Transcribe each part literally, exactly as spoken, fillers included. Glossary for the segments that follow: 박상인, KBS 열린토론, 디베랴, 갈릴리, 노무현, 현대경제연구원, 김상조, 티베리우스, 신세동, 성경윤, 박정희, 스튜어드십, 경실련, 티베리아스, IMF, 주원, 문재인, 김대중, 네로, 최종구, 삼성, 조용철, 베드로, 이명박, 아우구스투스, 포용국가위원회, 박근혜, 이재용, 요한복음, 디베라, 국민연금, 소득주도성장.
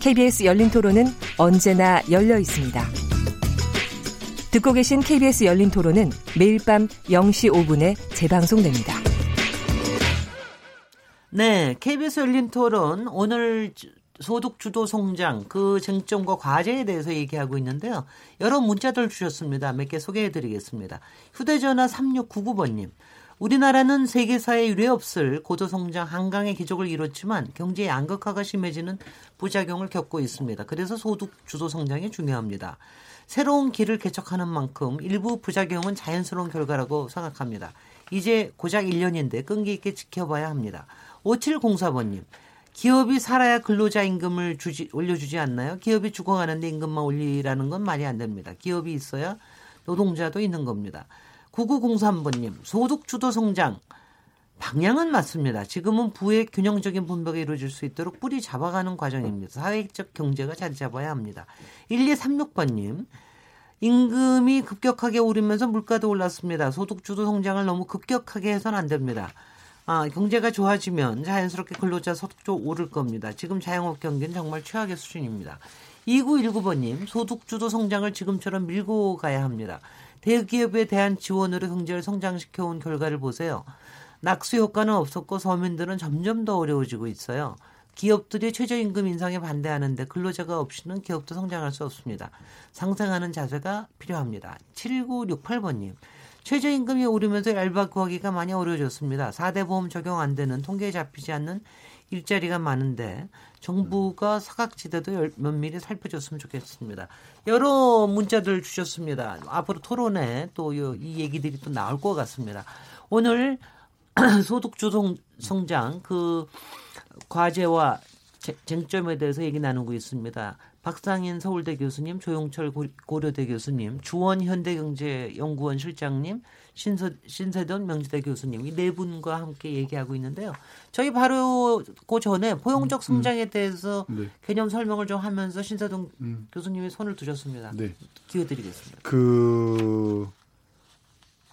케이비에스 열린토론은 언제나 열려 있습니다. 듣고 계신 케이비에스 열린토론은 매일 밤 영 시 오 분에 재방송됩니다. 네, 케이비에스 열린토론 오늘 소득주도성장 그 쟁점과 과제에 대해서 얘기하고 있는데요. 여러 문자들 주셨습니다. 몇 개 소개해드리겠습니다. 휴대전화 삼육구구 번님. 우리나라는 세계사에 유례없을 고도성장 한강의 기적을 이뤘지만 경제 양극화가 심해지는 부작용을 겪고 있습니다. 그래서 소득주도성장이 중요합니다. 새로운 길을 개척하는 만큼 일부 부작용은 자연스러운 결과라고 생각합니다. 이제 고작 일 년인데 끈기 있게 지켜봐야 합니다. 오칠공사 번님. 기업이 살아야 근로자 임금을 주지, 올려주지 않나요? 기업이 죽어가는데 임금만 올리라는 건 말이 안 됩니다. 기업이 있어야 노동자도 있는 겁니다. 구구공삼 번님, 소득주도성장 방향은 맞습니다. 지금은 부의 균형적인 분배가 이루어질 수 있도록 뿌리 잡아가는 과정입니다. 사회적 경제가 자리 잡아야 합니다. 일이삼육 번님, 임금이 급격하게 오르면서 물가도 올랐습니다. 소득주도성장을 너무 급격하게 해서는 안 됩니다. 아, 경제가 좋아지면 자연스럽게 근로자 소득도 오를 겁니다. 지금 자영업 경기는 정말 최악의 수준입니다. 이구일구 번님, 소득주도 성장을 지금처럼 밀고 가야 합니다. 대기업에 대한 지원으로 경제를 성장시켜온 결과를 보세요. 낙수 효과는 없었고 서민들은 점점 더 어려워지고 있어요. 기업들이 최저임금 인상에 반대하는데 근로자가 없이는 기업도 성장할 수 없습니다. 상생하는 자세가 필요합니다. 칠구육팔 번님, 최저임금이 오르면서 알바 구하기가 많이 어려워졌습니다. 사 대 보험 적용 안 되는, 통계에 잡히지 않는 일자리가 많은데 정부가 사각지대도 면밀히 살펴줬으면 좋겠습니다. 여러 문자들 주셨습니다. 앞으로 토론에 또 이 얘기들이 또 나올 것 같습니다. 오늘 소득주도 성장 그 과제와 쟁점에 대해서 얘기 나누고 있습니다. 박상인 서울대 교수님, 조용철 고려대 교수님, 주원 현대경제연구원 실장님, 신세동 명지대 교수님, 이 네 분과 함께 얘기하고 있는데요. 저희 바로 그 전에 포용적 성장에 대해서 음, 음. 네. 개념 설명을 좀 하면서 신세동 음. 교수님이 손을 드셨습니다. 네. 기회 드리겠습니다. 그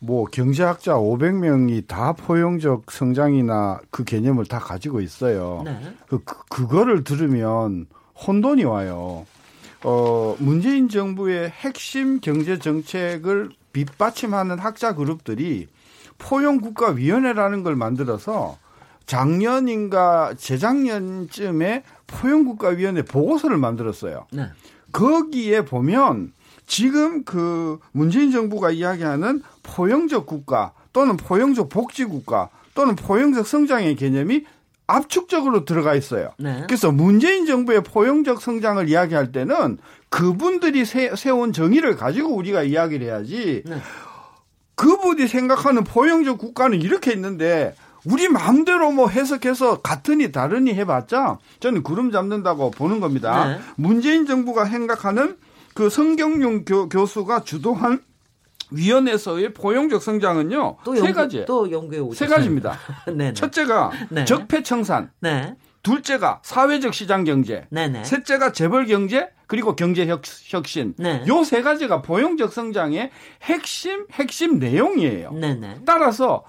뭐 경제학자 오백 명이 다 포용적 성장이나 그 개념을 다 가지고 있어요. 네. 그, 그거를 들으면 혼돈이 와요. 어, 문재인 정부의 핵심 경제 정책을 뒷받침하는 학자 그룹들이 포용국가위원회라는 걸 만들어서 작년인가 재작년쯤에 포용국가위원회 보고서를 만들었어요. 네. 거기에 보면 지금 그 문재인 정부가 이야기하는 포용적 국가 또는 포용적 복지국가 또는 포용적 성장의 개념이 압축적으로 들어가 있어요. 네. 그래서 문재인 정부의 포용적 성장을 이야기할 때는 그분들이 세, 세운 정의를 가지고 우리가 이야기를 해야지. 네. 그분이 생각하는 포용적 국가는 이렇게 있는데 우리 마음대로 뭐 해석해서 같으니 다르니 해봤자 저는 구름 잡는다고 보는 겁니다. 네. 문재인 정부가 생각하는 그 성경윤 교, 교수가 주도한 위원회에서의 포용적 성장은요, 또 연구, 세 가지. 또 연구해 오셨어요. 세 가지입니다. 첫째가 네. 적폐청산. 네. 둘째가 사회적 시장 경제. 네네. 셋째가 재벌 경제. 그리고 경제 혁, 혁신. 네. 요 세 가지가 포용적 성장의 핵심, 핵심 내용이에요. 네네. 따라서,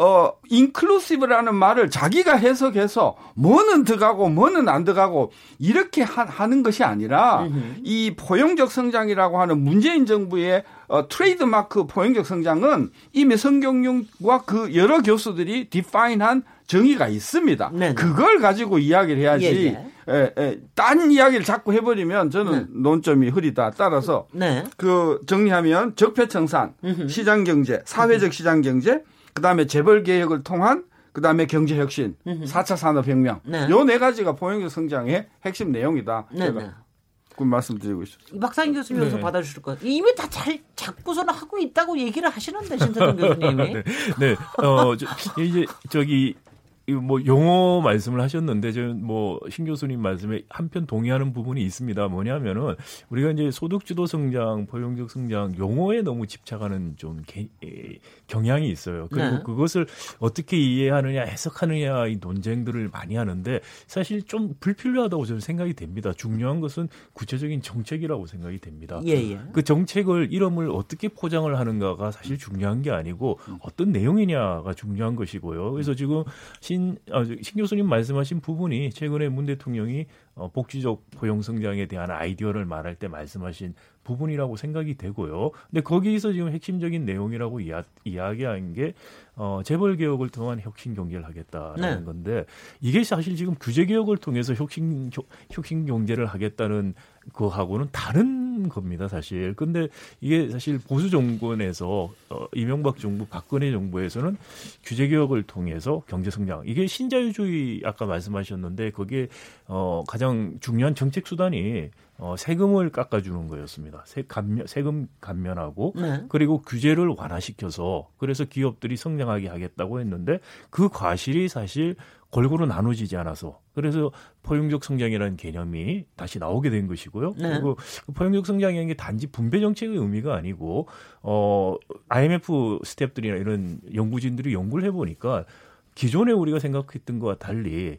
어, 인클루시브라는 말을 자기가 해석해서 뭐는 들어가고 뭐는 안 들어가고 이렇게 하, 하는 것이 아니라 으흠. 이 포용적 성장이라고 하는 문재인 정부의 어, 트레이드마크 포용적 성장은 이미 성경윤과 그 여러 교수들이 디파인한 정의가 있습니다. 네네. 그걸 가지고 이야기를 해야지 예, 예, 딴 이야기를 자꾸 해버리면 저는 네. 논점이 흐리다. 따라서 네. 그 정리하면 적폐청산, 으흠. 시장경제, 사회적 시장경제, 그다음에 재벌 개혁을 통한 그다음에 경제 혁신, 사 차 산업 혁명. 네. 요 네 가지가 포용적 성장의 핵심 내용이다. 네. 네. 그 말씀드리고 있습니다. 박상인 교수님 여기서 네. 받아주실 것 같아요. 이미 다 잘 잡고서는 하고 있다고 얘기를 하시는데 신세동 교수님이. 네. 네. 어, 저, 이제 저기 뭐 용어 말씀을 하셨는데 저는 뭐 신 교수님 말씀에 한편 동의하는 부분이 있습니다. 뭐냐면은 우리가 이제 소득주도 성장, 포용적 성장 용어에 너무 집착하는 좀 개, 경향이 있어요. 그리고 네. 그것을 어떻게 이해하느냐, 해석하느냐 이 논쟁들을 많이 하는데 사실 좀 불필요하다고 저는 생각이 됩니다. 중요한 것은 구체적인 정책이라고 생각이 됩니다. 예, 예. 그 정책을 이름을 어떻게 포장을 하는가가 사실 중요한 게 아니고 어떤 내용이냐가 중요한 것이고요. 그래서 지금 신, 아, 신 교수님 말씀하신 부분이 최근에 문 대통령이 복지적 포용성장에 대한 아이디어를 말할 때 말씀하신 부분이라고 생각이 되고요. 근데 거기에서 지금 핵심적인 내용이라고 이야, 이야기한 게 어, 재벌 개혁을 통한 혁신 경제를 하겠다라는 네. 건데 이게 사실 지금 규제 개혁을 통해서 혁신 혁신 경제를 하겠다는 그거하고는 다른 겁니다, 사실. 근데 이게 사실 보수 정권에서 어, 이명박 정부, 박근혜 정부에서는 규제 개혁을 통해서 경제 성장. 이게 신자유주의 아까 말씀하셨는데 거기에 어, 가장 중요한 정책 수단이 어, 세금을 깎아주는 거였습니다. 세, 감면, 세금 감면하고 네. 그리고 규제를 완화시켜서 그래서 기업들이 성장하게 하겠다고 했는데 그 과실이 사실 골고루 나눠지지 않아서 그래서 포용적 성장이라는 개념이 다시 나오게 된 것이고요. 네. 그리고 포용적 성장이라는 게 단지 분배 정책의 의미가 아니고 어, 아이엠에프 스태프들이나 이런 연구진들이 연구를 해보니까 기존에 우리가 생각했던 것과 달리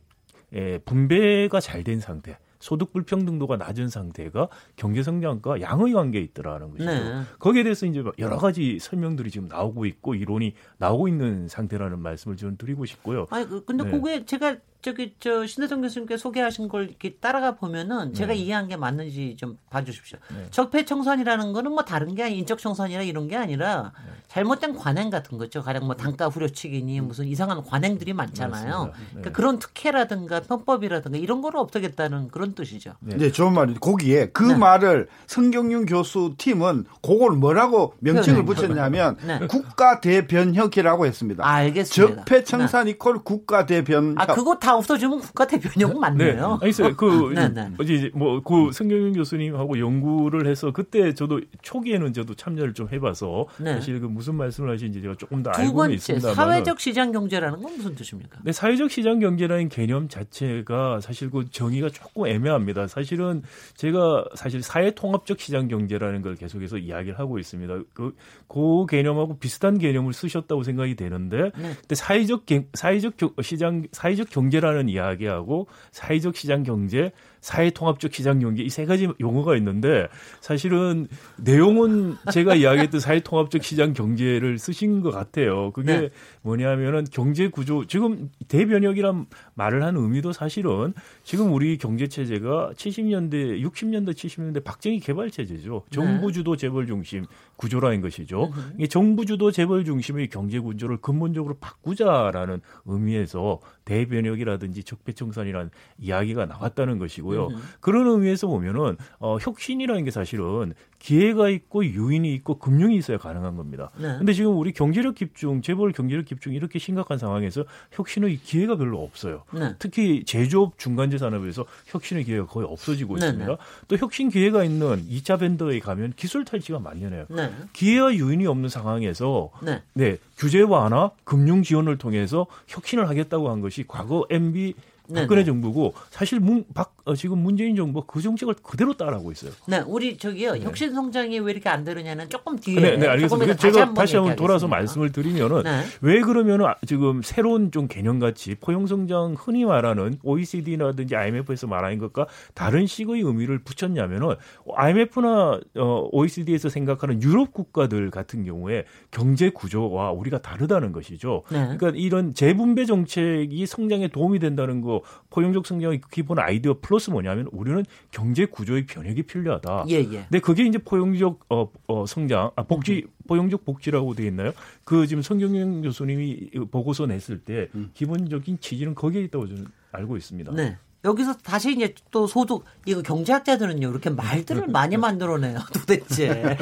예, 분배가 잘 된 상태 소득 불평등도가 낮은 상태가 경제 성장과 양의 관계에 있더라는 것이죠. 네. 거기에 대해서 이제 여러 가지 설명들이 지금 나오고 있고 이론이 나오고 있는 상태라는 말씀을 좀 드리고 싶고요. 아, 근데 네. 그게 제가 저기 저 신세동 교수님께 소개하신 걸 이렇게 따라가 보면은 제가 네. 이해한 게 맞는지 좀 봐주십시오. 네. 적폐 청산이라는 거는 뭐 다른 게 아니라 인적 청산이라 이런 게 아니라 네. 잘못된 관행 같은 거죠. 가령 뭐 단가 후려치기니 무슨 이상한 관행들이 많잖아요. 네. 그러니까 그런 특혜라든가 편법이라든가 이런 거를 없애겠다는 그런 뜻이죠. 네, 네 좋은 말이죠. 거기에 그 네. 말을 성경윤 교수 팀은 그걸 뭐라고 명칭을 붙였냐면 네. 국가 대변혁이라고 했습니다. 아, 알겠습니다. 적폐 청산 네. 이퀄 국가 대변혁. 아, 그거 다 다 없어지면 국가 대변혁은 맞네요. 네. 있어요. 그 어제 뭐 그 성경윤 교수님하고 연구를 해서 그때 저도 초기에는 저도 참여를 좀 해봐서 네. 사실 그 무슨 말씀을 하시는지 제가 조금 더 알고는 있습니다만. 두 번째 사회적 시장 경제라는 건 무슨 뜻입니까? 네, 사회적 시장 경제라는 개념 자체가 사실 그 정의가 조금 애매합니다. 사실은 제가 사실 사회 통합적 시장 경제라는 걸 계속해서 이야기를 하고 있습니다. 그, 그 개념하고 비슷한 개념을 쓰셨다고 생각이 되는데, 네. 근데 사회적 사회적 시장 사회적 경제 라는 이야기하고 사회적 시장 경제, 사회통합적 시장 경제 이 세 가지 용어가 있는데 사실은 내용은 제가 이야기했던 사회통합적 시장 경제를 쓰신 것 같아요. 그게 네. 뭐냐면은 경제 구조 지금 대변혁이란 말을 한 의미도 사실은 지금 우리 경제 체제가 칠십 년대, 육십 년대, 칠십 년대 박정희 개발 체제죠. 정부 주도 재벌 중심 구조라는 것이죠. 이게 정부 주도 재벌 중심의 경제 구조를 근본적으로 바꾸자라는 의미에서 대변혁이라든지 적폐청산이라는 이야기가 나왔다는 것이고요. 음. 그런 의미에서 보면은 어, 혁신이라는 게 사실은 기회가 있고 유인이 있고 금융이 있어야 가능한 겁니다. 그런데 네. 지금 우리 경제력 집중, 재벌 경제력 집중 이렇게 심각한 상황에서 혁신의 기회가 별로 없어요. 네. 특히 제조업 중간재 산업에서 혁신의 기회가 거의 없어지고 네. 있습니다. 네. 또 혁신 기회가 있는 이 차 벤더에 가면 기술 탈취가 만연해요. 네. 기회와 유인이 없는 상황에서 네. 네, 규제 완화, 금융 지원을 통해서 혁신을 하겠다고 한 것이 과거 엠비 박근혜 네네. 정부고 사실 문, 박, 어, 지금 문재인 정부가 그 정책을 그대로 따라하고 있어요. 네, 우리 저기요 네. 혁신 성장이 왜 이렇게 안 되느냐는 조금 뒤에. 네, 네 알겠습니다. 다시 제가 다시 한번 돌아서 말씀을 드리면은 네. 왜 그러면은 지금 새로운 좀 개념같이 포용 성장 흔히 말하는 오이시디라든지 아이엠에프에서 말하는 것과 다른 식의 의미를 붙였냐면은 아이엠에프나 어, 오이시디에서 생각하는 유럽 국가들 같은 경우에 경제 구조와 우리가 다르다는 것이죠. 네. 그러니까 이런 재분배 정책이 성장에 도움이 된다는 거. 포용적 성장의 기본 아이디어 플러스 뭐냐면 우리는 경제 구조의 변혁이 필요하다. 예, 예. 근데 그게 이제 포용적 어, 어, 성장, 아, 복지, 음. 포용적 복지라고 되어 있나요? 그 지금 성경윤 교수님이 보고서 냈을 때 음. 기본적인 취지는 거기에 있다고 저는 알고 있습니다. 네. 여기서 다시 이제 또 소득, 이거 경제학자들은요, 이렇게 말들을 많이 만들어내요, 도대체.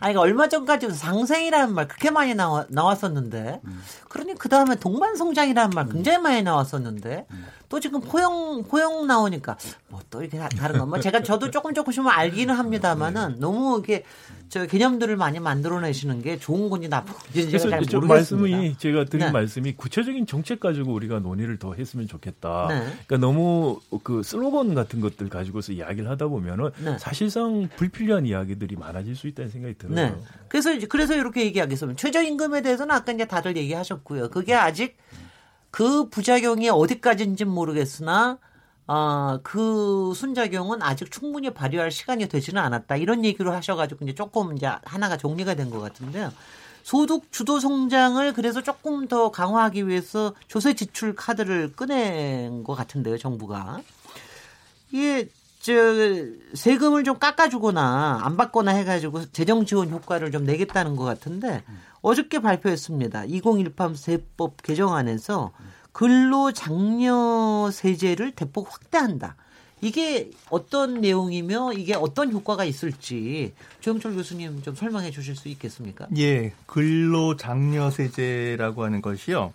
아니, 얼마 전까지 상생이라는 말 그렇게 많이 나와, 나왔었는데, 그러니 그 다음에 동반성장이라는 말 굉장히 많이 나왔었는데, 또 지금 포용, 포용 나오니까, 뭐 또 이렇게 다른 건, 뭐 제가 저도 조금 조금씩만 알기는 합니다만은, 너무 이게 저 개념들을 많이 만들어내시는 게 좋은 건지 나쁜 건지 제가 잘 모르겠습니다. 말씀이 제가 드린 네. 말씀이 구체적인 정책 가지고 우리가 논의를 더 했으면 좋겠다. 네. 그러니까 너무 그 슬로건 같은 것들 가지고서 이야기를 하다 보면은 네. 사실상 불필요한 이야기들이 많아질 수 있다는 생각이 들어요. 네. 그래서 이제 그래서 이렇게 얘기하겠습니다. 최저임금에 대해서는 아까 이제 다들 얘기하셨고요. 그게 아직 그 부작용이 어디까지인지는 모르겠으나 어, 그 순작용은 아직 충분히 발휘할 시간이 되지는 않았다. 이런 얘기로 하셔가지고 이제 조금 이제 하나가 정리가 된 것 같은데요. 소득 주도 성장을 그래서 조금 더 강화하기 위해서 조세 지출 카드를 꺼낸 것 같은데요, 정부가. 이게 저 세금을 좀 깎아주거나 안 받거나 해가지고 재정 지원 효과를 좀 내겠다는 것 같은데 어저께 발표했습니다. 이공일삼 세법 개정안에서 근로장려 세제를 대폭 확대한다. 이게 어떤 내용이며 이게 어떤 효과가 있을지 조용철 교수님 좀 설명해 주실 수 있겠습니까? 예, 근로장려 세제라고 하는 것이요.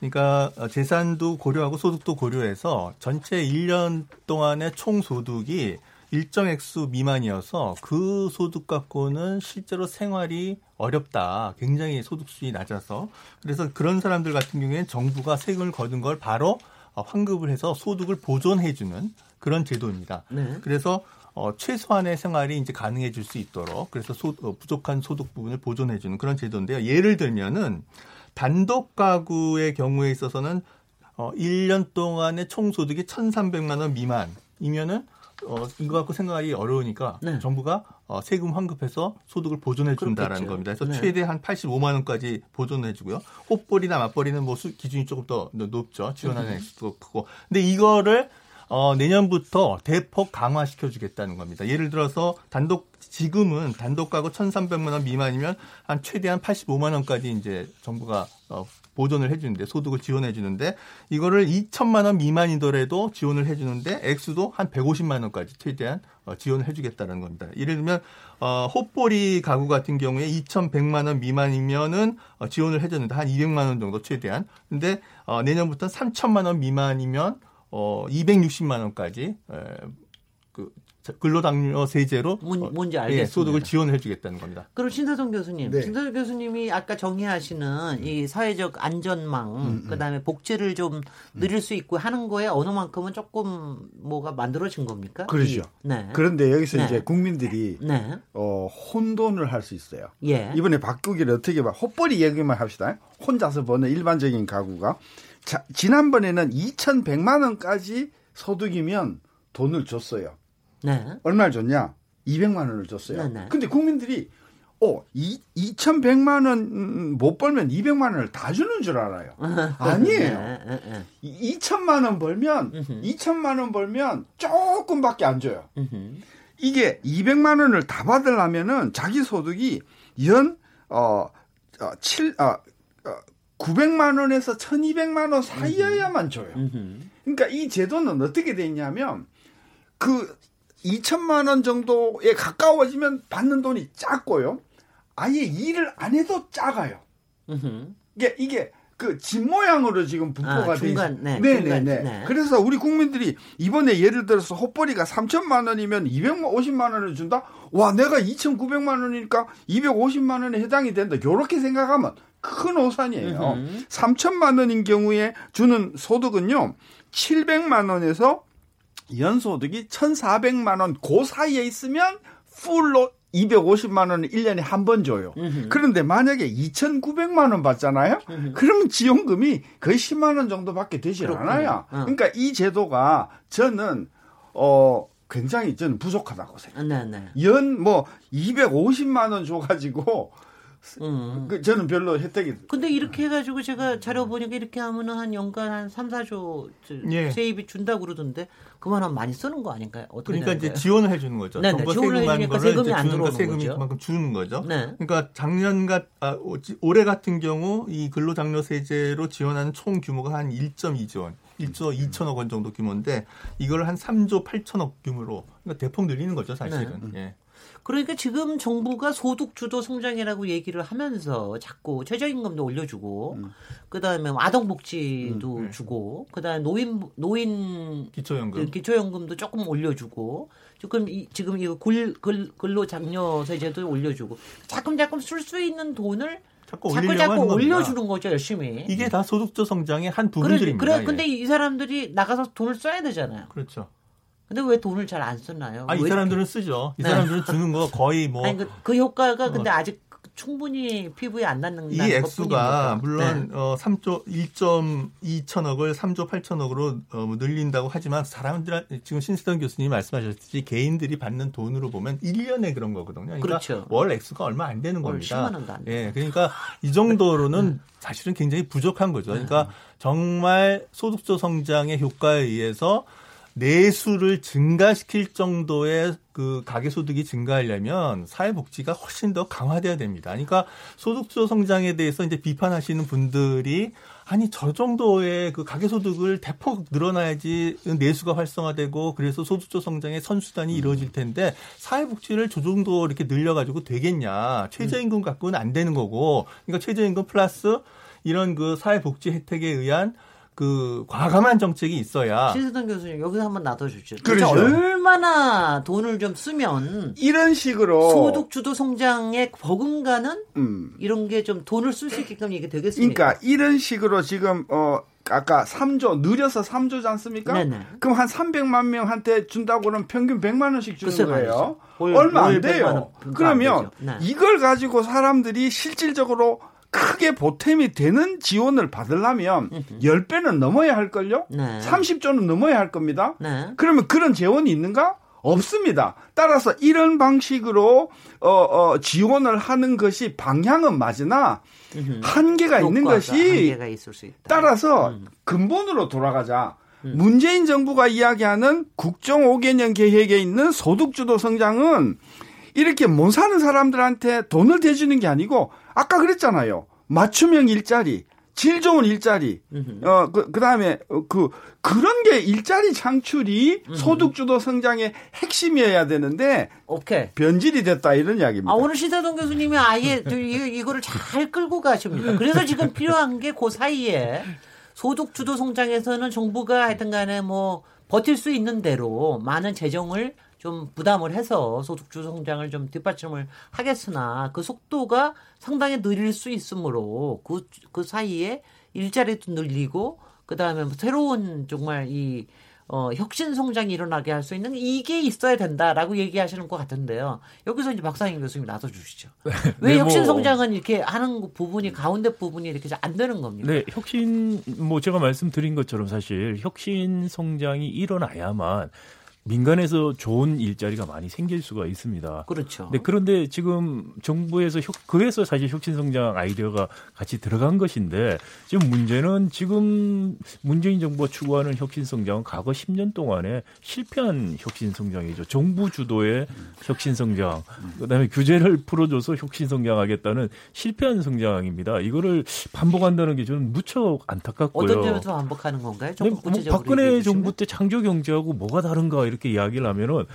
그러니까 재산도 고려하고 소득도 고려해서 전체 일 년 동안의 총소득이 일정 액수 미만이어서 그 소득 갖고는 실제로 생활이 어렵다. 굉장히 소득 수준이 낮아서. 그래서 그런 사람들 같은 경우에는 정부가 세금을 거둔 걸 바로 환급을 해서 소득을 보존해주는 그런 제도입니다. 네. 그래서 어, 최소한의 생활이 이제 가능해질 수 있도록 그래서 소, 어, 부족한 소득 부분을 보존해주는 그런 제도인데요. 예를 들면은 단독 가구의 경우에 있어서는 어, 일 년 동안의 총소득이 천삼백만 원 미만이면은 어, 이거 갖고 생각하기 어려우니까 네. 정부가 어, 세금 환급해서 소득을 보존해 준다라는 겁니다. 그래서 네. 최대 한 팔십오만 원까지 보존해 주고요. 호벌이나 맞벌이는 뭐 수, 기준이 조금 더 높죠. 지원하는 음. 액수도 크고. 근데 이거를 어, 내년부터 대폭 강화시켜 주겠다는 겁니다. 예를 들어서 단독 지금은 단독 가구 천삼백만 원 미만이면 한 최대한 팔십오만 원까지 이제 정부가 어, 보존을 해주는데 소득을 지원해주는데 이거를 이천만 원 미만이더라도 지원을 해주는데 액수도 한 백오십만 원까지 최대한 지원을 해주겠다는 겁니다. 예를 들면 어, 호뽀리 가구 같은 경우에 이천백만 원 미만이면은 어, 지원을 해줬는데 한 이백만 원 정도 최대한. 근데 어, 내년부터 삼천만 원 미만이면 어, 이백육십만 원까지 에, 그 근로장려 세제로 뭔, 뭔지 알겠습니다. 예, 소득을 지원해 주겠다는 겁니다. 그럼 신세동 교수님, 네. 신세동 교수님이 아까 정의하시는 음. 이 사회적 안전망, 음, 그다음에 복지를 좀 늘릴 음. 수 있고 하는 거에 어느 만큼은 조금 뭐가 만들어진 겁니까? 그렇죠. 네. 그런데 여기서 네. 이제 국민들이 네. 어, 혼돈을 할 수 있어요. 예. 이번에 바꾸기를 어떻게 봐? 헛벌이 얘기만 합시다. 혼자서 버는 일반적인 가구가 자, 지난번에는 이천백만 원까지 소득이면 돈을 줬어요. 네. 얼마를 줬냐? 이백만 원을 줬어요. 그런데 네, 네. 국민들이 어, 이, 이천백만 원 못 벌면 이백만 원을 다 주는 줄 알아요. 아니에요. 네, 네, 네. 이천만 원 벌면 으흠. 이천만 원 벌면 조금밖에 안 줘요. 으흠. 이게 이백만 원을 다 받으려면은 자기 소득이 연 어, 어, 칠, 어, 어, 구백만 원에서 천이백만 원 사이여야만 줘요. 으흠. 그러니까 이 제도는 어떻게 돼 있냐면 그 이천만 원 정도에 가까워지면 받는 돈이 작고요. 아예 일을 안 해도 작아요. 으흠. 이게, 이게 그 집 모양으로 지금 분포가 아, 중간, 돼 있어요. 네, 네네네. 네, 네. 그래서 우리 국민들이 이번에 예를 들어서 헛벌이가 삼천만 원이면 이백오십만 원을 준다? 와, 내가 이천구백만 원이니까 이백오십만 원에 해당이 된다. 이렇게 생각하면 큰 오산이에요. 으흠. 삼천만 원인 경우에 주는 소득은요. 칠백만 원에서 연소득이 천사백만 원 그 사이에 있으면 풀로 이백오십만 원을 일 년에 한 번 줘요. 으흠. 그런데 만약에 이천구백만 원 받잖아요. 으흠. 그러면 지원금이 거의 십만 원 정도밖에 되질 그렇군요. 않아요. 어. 그러니까 이 제도가 저는 어 굉장히 저는 부족하다고 생각해요. 네, 네. 연 뭐 이백오십만 원 줘가지고 음. 그 저는 별로 혜택이. 근데 이렇게 해가지고 제가 자료 보니까 이렇게 하면은 한 연간 한 삼, 사조 예. 세입이 준다고 그러던데 그만하면 많이 쓰는 거 아닌가요? 어떻게 그러니까 이제 지원을 해주는 거죠. 네, 네. 지원을 해주니까 세금이 안 들어오는 거죠. 세금이 그만큼 주는 거죠. 네. 그러니까 작년 같, 아, 올해 같은 경우 이 근로장려세제로 지원하는 총 규모가 한 일점이조 원. 일조 이천억 원 정도 규모인데 이걸 한 삼조 팔천억 규모로 그러니까 대폭 늘리는 거죠, 사실은. 네. 예. 그러니까 지금 정부가 소득주도 성장이라고 얘기를 하면서 자꾸 최저임금도 올려주고, 음. 그 다음에 아동복지도 음, 네. 주고, 그 다음에 노인, 노인. 기초연금. 기초연금도 조금 올려주고, 지금 이, 지금 이 글, 글, 근로장려세제도 올려주고, 자금자금 쓸 수 있는 돈을 자꾸, 자꾸, 자꾸 올려주는 겁니다. 거죠, 열심히. 이게 다 소득주도 성장의 한 부분들입니다. 그래, 그래, 근데 이 사람들이 나가서 돈을 써야 되잖아요. 그렇죠. 근데 왜 돈을 잘 안 쓰나요? 아, 이 사람들은 이렇게? 쓰죠. 이 사람들은 주는 거 거의 뭐. 아니, 그, 그 효과가 근데 아직 충분히 피부에 안 닿는 이 액수가 것뿐입니까? 물론 네. 어, 삼 조 일 점 이천억을 삼 조 팔천억으로 어, 늘린다고 하지만 사람들 지금 신세동 교수님이 말씀하셨듯이 개인들이 받는 돈으로 보면 일 년에 그런 거거든요. 그러니까 그렇죠. 월 액수가 얼마 안 되는 겁니다. 월 십만 원도 안 돼요. 예, 그러니까 이 정도로는 네. 사실은 굉장히 부족한 거죠. 그러니까 네. 정말 소득조 성장의 효과에 의해서 내수를 증가시킬 정도의 그 가계소득이 증가하려면 사회복지가 훨씬 더 강화되어야 됩니다. 그러니까 소득주도 성장에 대해서 이제 비판하시는 분들이 아니 저 정도의 그 가계소득을 대폭 늘어나야지 내수가 활성화되고 그래서 소득주도 성장의 선수단이 이루어질 텐데 사회복지를 저 정도 이렇게 늘려가지고 되겠냐. 최저임금 갖고는 안 되는 거고. 그러니까 최저임금 플러스 이런 그 사회복지 혜택에 의한 그 과감한 정책이 있어야. 신세동 교수님 여기서 한번 놔둬주죠. 그렇죠. 얼마나 돈을 좀 쓰면 이런 식으로 소득주도 성장에 버금가는 음. 이런 게 좀 돈을 쓸 수 있게끔 이게 되겠습니까? 그러니까 이런 식으로 지금 어 아까 삼 조 늘려서 삼 조지 않습니까? 네네. 그럼 한 삼백만 명한테 준다고는 평균 백만 원씩 주는 거예요. 올, 얼마 안 돼요. 그러면 안 네. 이걸 가지고 사람들이 실질적으로 크게 보탬이 되는 지원을 받으려면 으흠. 십 배는 넘어야 할걸요? 네. 삼십 조는 넘어야 할 겁니다. 네. 그러면 그런 재원이 있는가? 없습니다. 따라서 이런 방식으로 어, 어, 지원을 하는 것이 방향은 맞으나 으흠. 한계가 있는 것이 한계가 있을 수 있다. 따라서 음. 근본으로 돌아가자. 음. 문재인 정부가 이야기하는 국정 오 개년 계획에 있는 소득주도 성장은 이렇게 못 사는 사람들한테 돈을 대주는 게 아니고 아까 그랬잖아요. 맞춤형 일자리, 질 좋은 일자리, 어, 그, 그다음에 그 그런 게 일자리 창출이 음흠. 소득주도 성장의 핵심이어야 되는데 오케이. 변질이 됐다 이런 이야기입니다. 아, 오늘 신세동 교수님이 아예 이거를 잘 끌고 가십니다. 그래서 지금 필요한 게 그 사이에 소득주도 성장에서는 정부가 하여튼간에 뭐 버틸 수 있는 대로 많은 재정을 좀 부담을 해서 소득주도 성장을 좀 뒷받침을 하겠으나 그 속도가 상당히 느릴 수 있으므로 그, 그 사이에 일자리도 늘리고 그 다음에 새로운 정말 이 어, 혁신 성장이 일어나게 할 수 있는 이게 있어야 된다라고 얘기하시는 것 같은데요. 여기서 이제 박상인 교수님 나서 주시죠. 왜 네, 혁신 성장은 뭐, 이렇게 하는 부분이 가운데 부분이 이렇게 안 되는 겁니까? 네, 혁신 뭐 제가 말씀드린 것처럼 사실 혁신 성장이 일어나야만. 민간에서 좋은 일자리가 많이 생길 수가 있습니다. 그렇죠. 네, 그런데 지금 정부에서 혁, 그래서 사실 혁신성장 아이디어가 같이 들어간 것인데 지금 문제는 지금 문재인 정부가 추구하는 혁신성장은 과거 십 년 동안에 실패한 혁신성장이죠. 정부 주도의 혁신성장, 그다음에 규제를 풀어줘서 혁신성장하겠다는 실패한 성장입니다. 이거를 반복한다는 게 저는 무척 안타깝고요. 어떤 점에서 반복하는 건가요? 조금 네, 구체적으로 박근혜 정부 때 창조경제하고 뭐가 다른가 이렇게 이야기를 하면은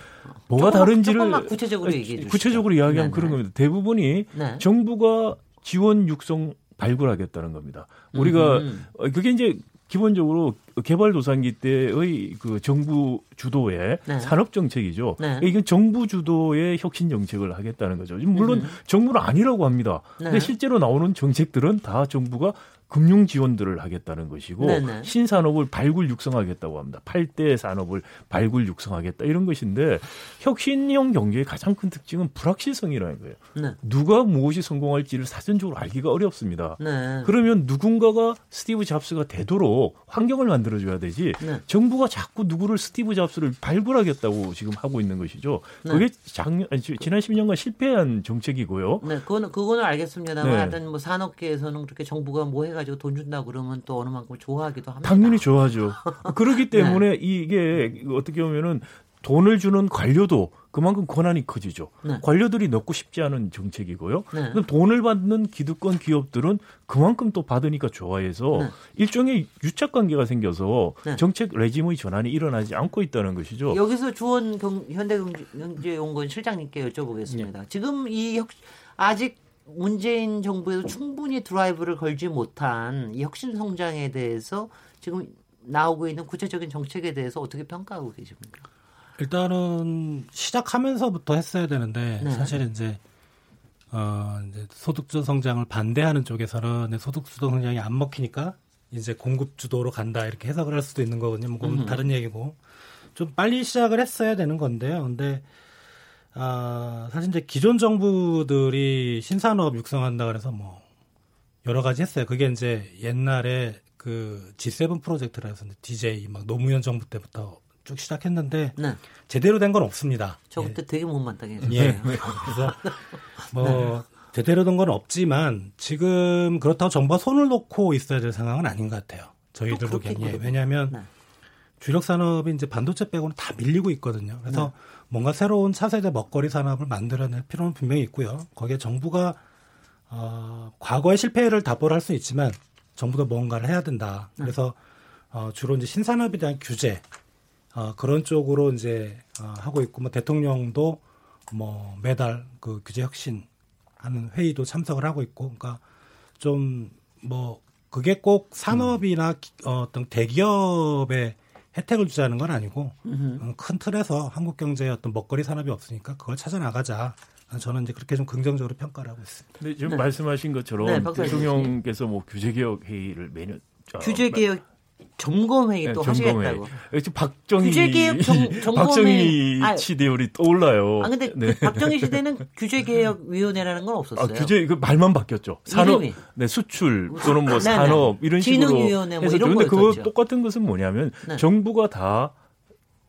뭐가 조금, 다른지를 구체적으로, 구체적으로 이야기하면 네네. 그런 겁니다. 대부분이 네. 정부가 지원 육성 발굴하겠다는 겁니다. 우리가 음. 그게 이제 기본적으로 개발도상기 때의 그 정부 주도의 네. 산업 정책이죠. 네. 이건 정부 주도의 혁신 정책을 하겠다는 거죠. 물론 음. 정부는 아니라고 합니다. 네. 근데 실제로 나오는 정책들은 다 정부가 금융 지원들을 하겠다는 것이고 네네. 신산업을 발굴 육성하겠다고 합니다. 팔 대 산업을 발굴 육성하겠다 이런 것인데 혁신형 경제의 가장 큰 특징은 불확실성이라는 거예요. 네. 누가 무엇이 성공할지를 사전적으로 알기가 어렵습니다. 네. 그러면 누군가가 스티브 잡스가 되도록 환경을 만들어줘야 되지 네. 정부가 자꾸 누구를 스티브 잡스를 발굴하겠다고 지금 하고 있는 것이죠. 네. 그게 작년, 아니, 지난 십 년간 실패한 정책이고요. 네, 그거는, 그거는 알겠습니다만 네. 하여튼 뭐 산업계에서는 그렇게 정부가 뭐 해가 가지고 돈 준다 그러면 또 어느 만큼 좋아하기도 합니다. 당연히 좋아하죠. 그렇기 때문에 네. 이게 어떻게 보면은 돈을 주는 관료도 그만큼 권한이 커지죠. 네. 관료들이 넣고 싶지 않은 정책이고요. 네. 그럼 돈을 받는 기득권 기업들은 그만큼 또 받으니까 좋아해서 네. 일종의 유착관계가 생겨서 네. 정책 레짐의 전환이 일어나지 않고 있다는 것이죠. 여기서 주원 경, 현대경제연구원 실장님께 여쭤보겠습니다. 네. 지금 이 혁, 아직 문재인 정부에서 충분히 드라이브를 걸지 못한 이 혁신 성장에 대해서 지금 나오고 있는 구체적인 정책에 대해서 어떻게 평가하고 계십니까? 일단은 시작하면서부터 했어야 되는데 네. 사실 이제, 어, 이제 소득주도 성장을 반대하는 쪽에서는 소득주도 성장이 안 먹히니까 이제 공급주도로 간다 이렇게 해석을 할 수도 있는 거거든요. 뭐 그건 다른 얘기고 좀 빨리 시작을 했어야 되는 건데요. 근데 아, 사실 이제 기존 정부들이 신산업 육성한다 그래서 뭐 여러 가지 했어요. 그게 이제 옛날에 그 지세븐 프로젝트라 해서 디제이 막 노무현 정부 때부터 쭉 시작했는데 네. 제대로 된 건 없습니다. 저 그때 예. 되게 못마땅해요. 예. 그래서 뭐 네. 제대로 된 건 없지만 지금 그렇다고 정부가 손을 놓고 있어야 될 상황은 아닌 것 같아요. 저희들 보기에는 예. 왜냐하면 네. 주력 산업이 이제 반도체 빼고는 다 밀리고 있거든요. 그래서 네. 뭔가 새로운 차세대 먹거리 산업을 만들어낼 필요는 분명히 있고요. 거기에 정부가 어, 과거의 실패를 다벌할 수 있지만 정부도 뭔가를 해야 된다. 그래서 네. 어, 주로 이제 신산업에 대한 규제 어, 그런 쪽으로 이제, 어, 하고 있고, 뭐, 대통령도 뭐, 매달 그 규제 혁신 하는 회의도 참석을 하고 있고, 그러니까 좀 뭐, 그게 꼭 산업이나 어, 어떤 대기업에 혜택을 주자는 건 아니고, 음흠. 큰 틀에서 한국 경제에 어떤 먹거리 산업이 없으니까 그걸 찾아나가자. 저는 이제 그렇게 좀 긍정적으로 평가를 하고 있습니다. 근데 지금 네. 말씀하신 것처럼 네, 대통령께서 뭐, 규제개혁 회의를 매년. 어, 규제개혁 점검회의 네, 또 점검회의. 하시겠다고. 지금 박정희 규제개혁 정, 점검회의. 박정희 아, 시대열이 떠올라요. 아 근데 네. 박정희 시대는 규제개혁위원회라는 건 없었어요. 아, 규제 그 말만 바뀌었죠. 산업, 이름이. 네 수출 또는 뭐 산업 이런 진흥위원회 식으로. 뭐 이런 그런데 그거 똑같은 것은 뭐냐면 네. 정부가 다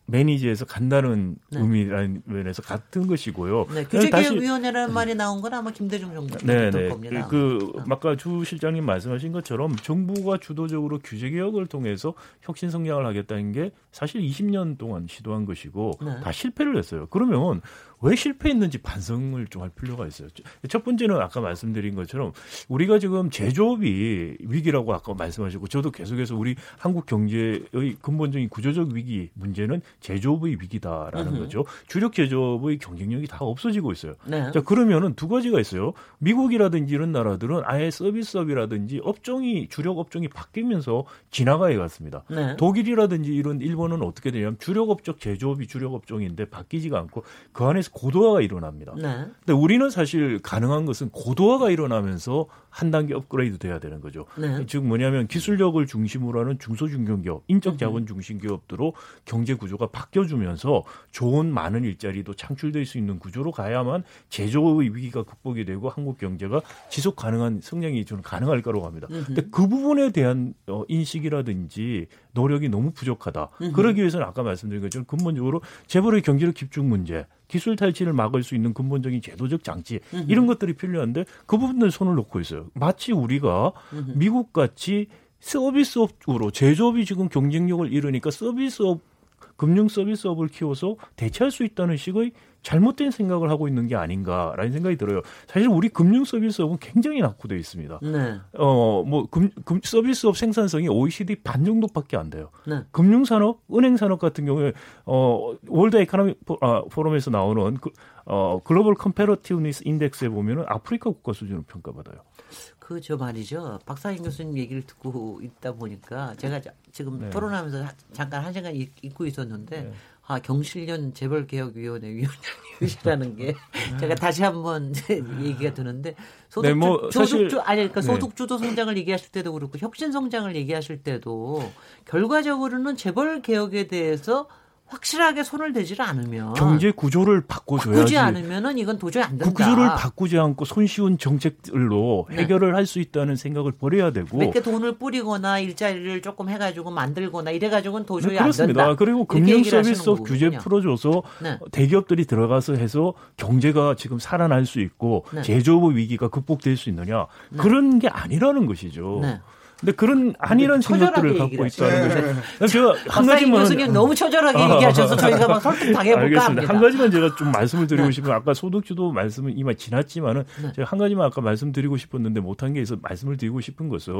매니지에서 간다는 네. 의미라는 면에서 같은 것이고요. 네, 규제개혁위원회라는 말이 나온 건 아마 김대중 정부 때였던 네, 네. 겁니다. 그 어. 아까 주 실장님 말씀하신 것처럼 정부가 주도적으로 규제개혁을 통해서 혁신 성장을 하겠다는 게 사실 이십 년 동안 시도한 것이고 네. 다 실패를 했어요. 그러면 왜 실패했는지 반성을 좀 할 필요가 있어요. 첫 번째는 아까 말씀드린 것처럼 우리가 지금 제조업이 위기라고 아까 말씀하셨고 저도 계속해서 우리 한국 경제의 근본적인 구조적 위기 문제는 제조업의 위기다라는 으흠. 거죠. 주력 제조업의 경쟁력이 다 없어지고 있어요. 네. 자, 그러면은 두 가지가 있어요. 미국이라든지 이런 나라들은 아예 서비스업이라든지 업종이 주력 업종이 바뀌면서 진화가 해갔습니다. 네. 독일이라든지 이런 일본은 어떻게 되냐면 주력 업종 제조업이 주력 업종인데 바뀌지가 않고 그 안에서 고도화가 일어납니다. 네. 근데 우리는 사실 가능한 것은 고도화가 일어나면서 한 단계 업그레이드 돼야 되는 거죠. 네. 즉 뭐냐면 기술력을 중심으로 하는 중소중견기업, 인적자본 중심 기업들로 경제 구조가 바뀌어주면서 좋은 많은 일자리도 창출될 수 있는 구조로 가야만 제조의 위기가 극복이 되고 한국 경제가 지속 가능한 성장이 저는 가능할 거라고 합니다. 그런데 그 부분에 대한 인식이라든지 노력이 너무 부족하다. 으흠. 그러기 위해서는 아까 말씀드린 것처럼 근본적으로 재벌의 경제력 집중 문제, 기술 탈취를 막을 수 있는 근본적인 제도적 장치 으흠. 이런 것들이 필요한데 그 부분들 손을 놓고 있어요. 마치 우리가 으흠. 미국같이 서비스업으로 제조업이 지금 경쟁력을 잃으니까 서비스업, 금융 서비스업을 키워서 대체할 수 있다는 식의 잘못된 생각을 하고 있는 게 아닌가라는 생각이 들어요. 사실 우리 금융 서비스업은 굉장히 낙후되어 있습니다. 네. 어, 뭐 금, 금, 서비스업 생산성이 오이시디 반 정도밖에 안 돼요. 네. 금융 산업, 은행 산업 같은 경우에 어, 월드 에코노믹 포럼에서 나오는 그, 어, 글로벌 컴패러티브니스 인덱스에 보면은 아프리카 국가 수준으로 평가받아요. 그 저 말이죠. 박상인 교수님 얘기를 듣고 있다 보니까 제가 지금 네. 토론하면서 잠깐 한 시간 잊고 있었는데 네. 아, 경실련 재벌개혁위원회 위원장님이시라는 게 제가 다시 한번 얘기가 드는데 소득주, 네, 뭐 사실, 소득주 아니 그러니까 소득주도 네. 성장을 얘기하실 때도 그렇고 혁신 성장을 얘기하실 때도 결과적으로는 재벌개혁에 대해서 확실하게 손을 대질 않으면 경제 구조를 바꿔줘야지. 바꾸지 않으면은 이건 도저히 안 된다. 그 구조를 바꾸지 않고 손쉬운 정책들로 네. 해결을 할 수 있다는 생각을 버려야 되고. 몇 개 돈을 뿌리거나 일자리를 조금 해가지고 만들거나 이래가지고는 도저히 네, 안 된다. 그리고 금융 서비스업 규제 풀어줘서 네. 대기업들이 들어가서 해서 경제가 지금 살아날 수 있고 네. 제조업의 위기가 극복될 수 있느냐. 네. 그런 게 아니라는 것이죠. 네. 근데 그런 아니란 생각들을 갖고 있다는 거죠. 네. 네. 제가 한 가지만 교수님 너무 처절하게 아, 얘기하셔서 저희가 막 설득 당해볼까 합니다. 한 가지만 제가 좀 말씀을 드리고 싶은 아까 소득주도 말씀은 이만 지났지만은 네. 제가 한 가지만 아까 말씀드리고 싶었는데 못한 게 있어 말씀을 드리고 싶은 것은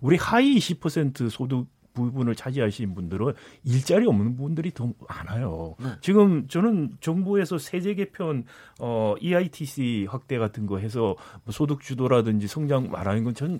우리 하위 이십 퍼센트 소득 부분을 차지하신 분들은 일자리 없는 분들이 더 많아요. 네. 지금 저는 정부에서 세제 개편, 어, 이아이티씨 확대 같은 거 해서 뭐 소득 주도라든지 성장 말하는 건 전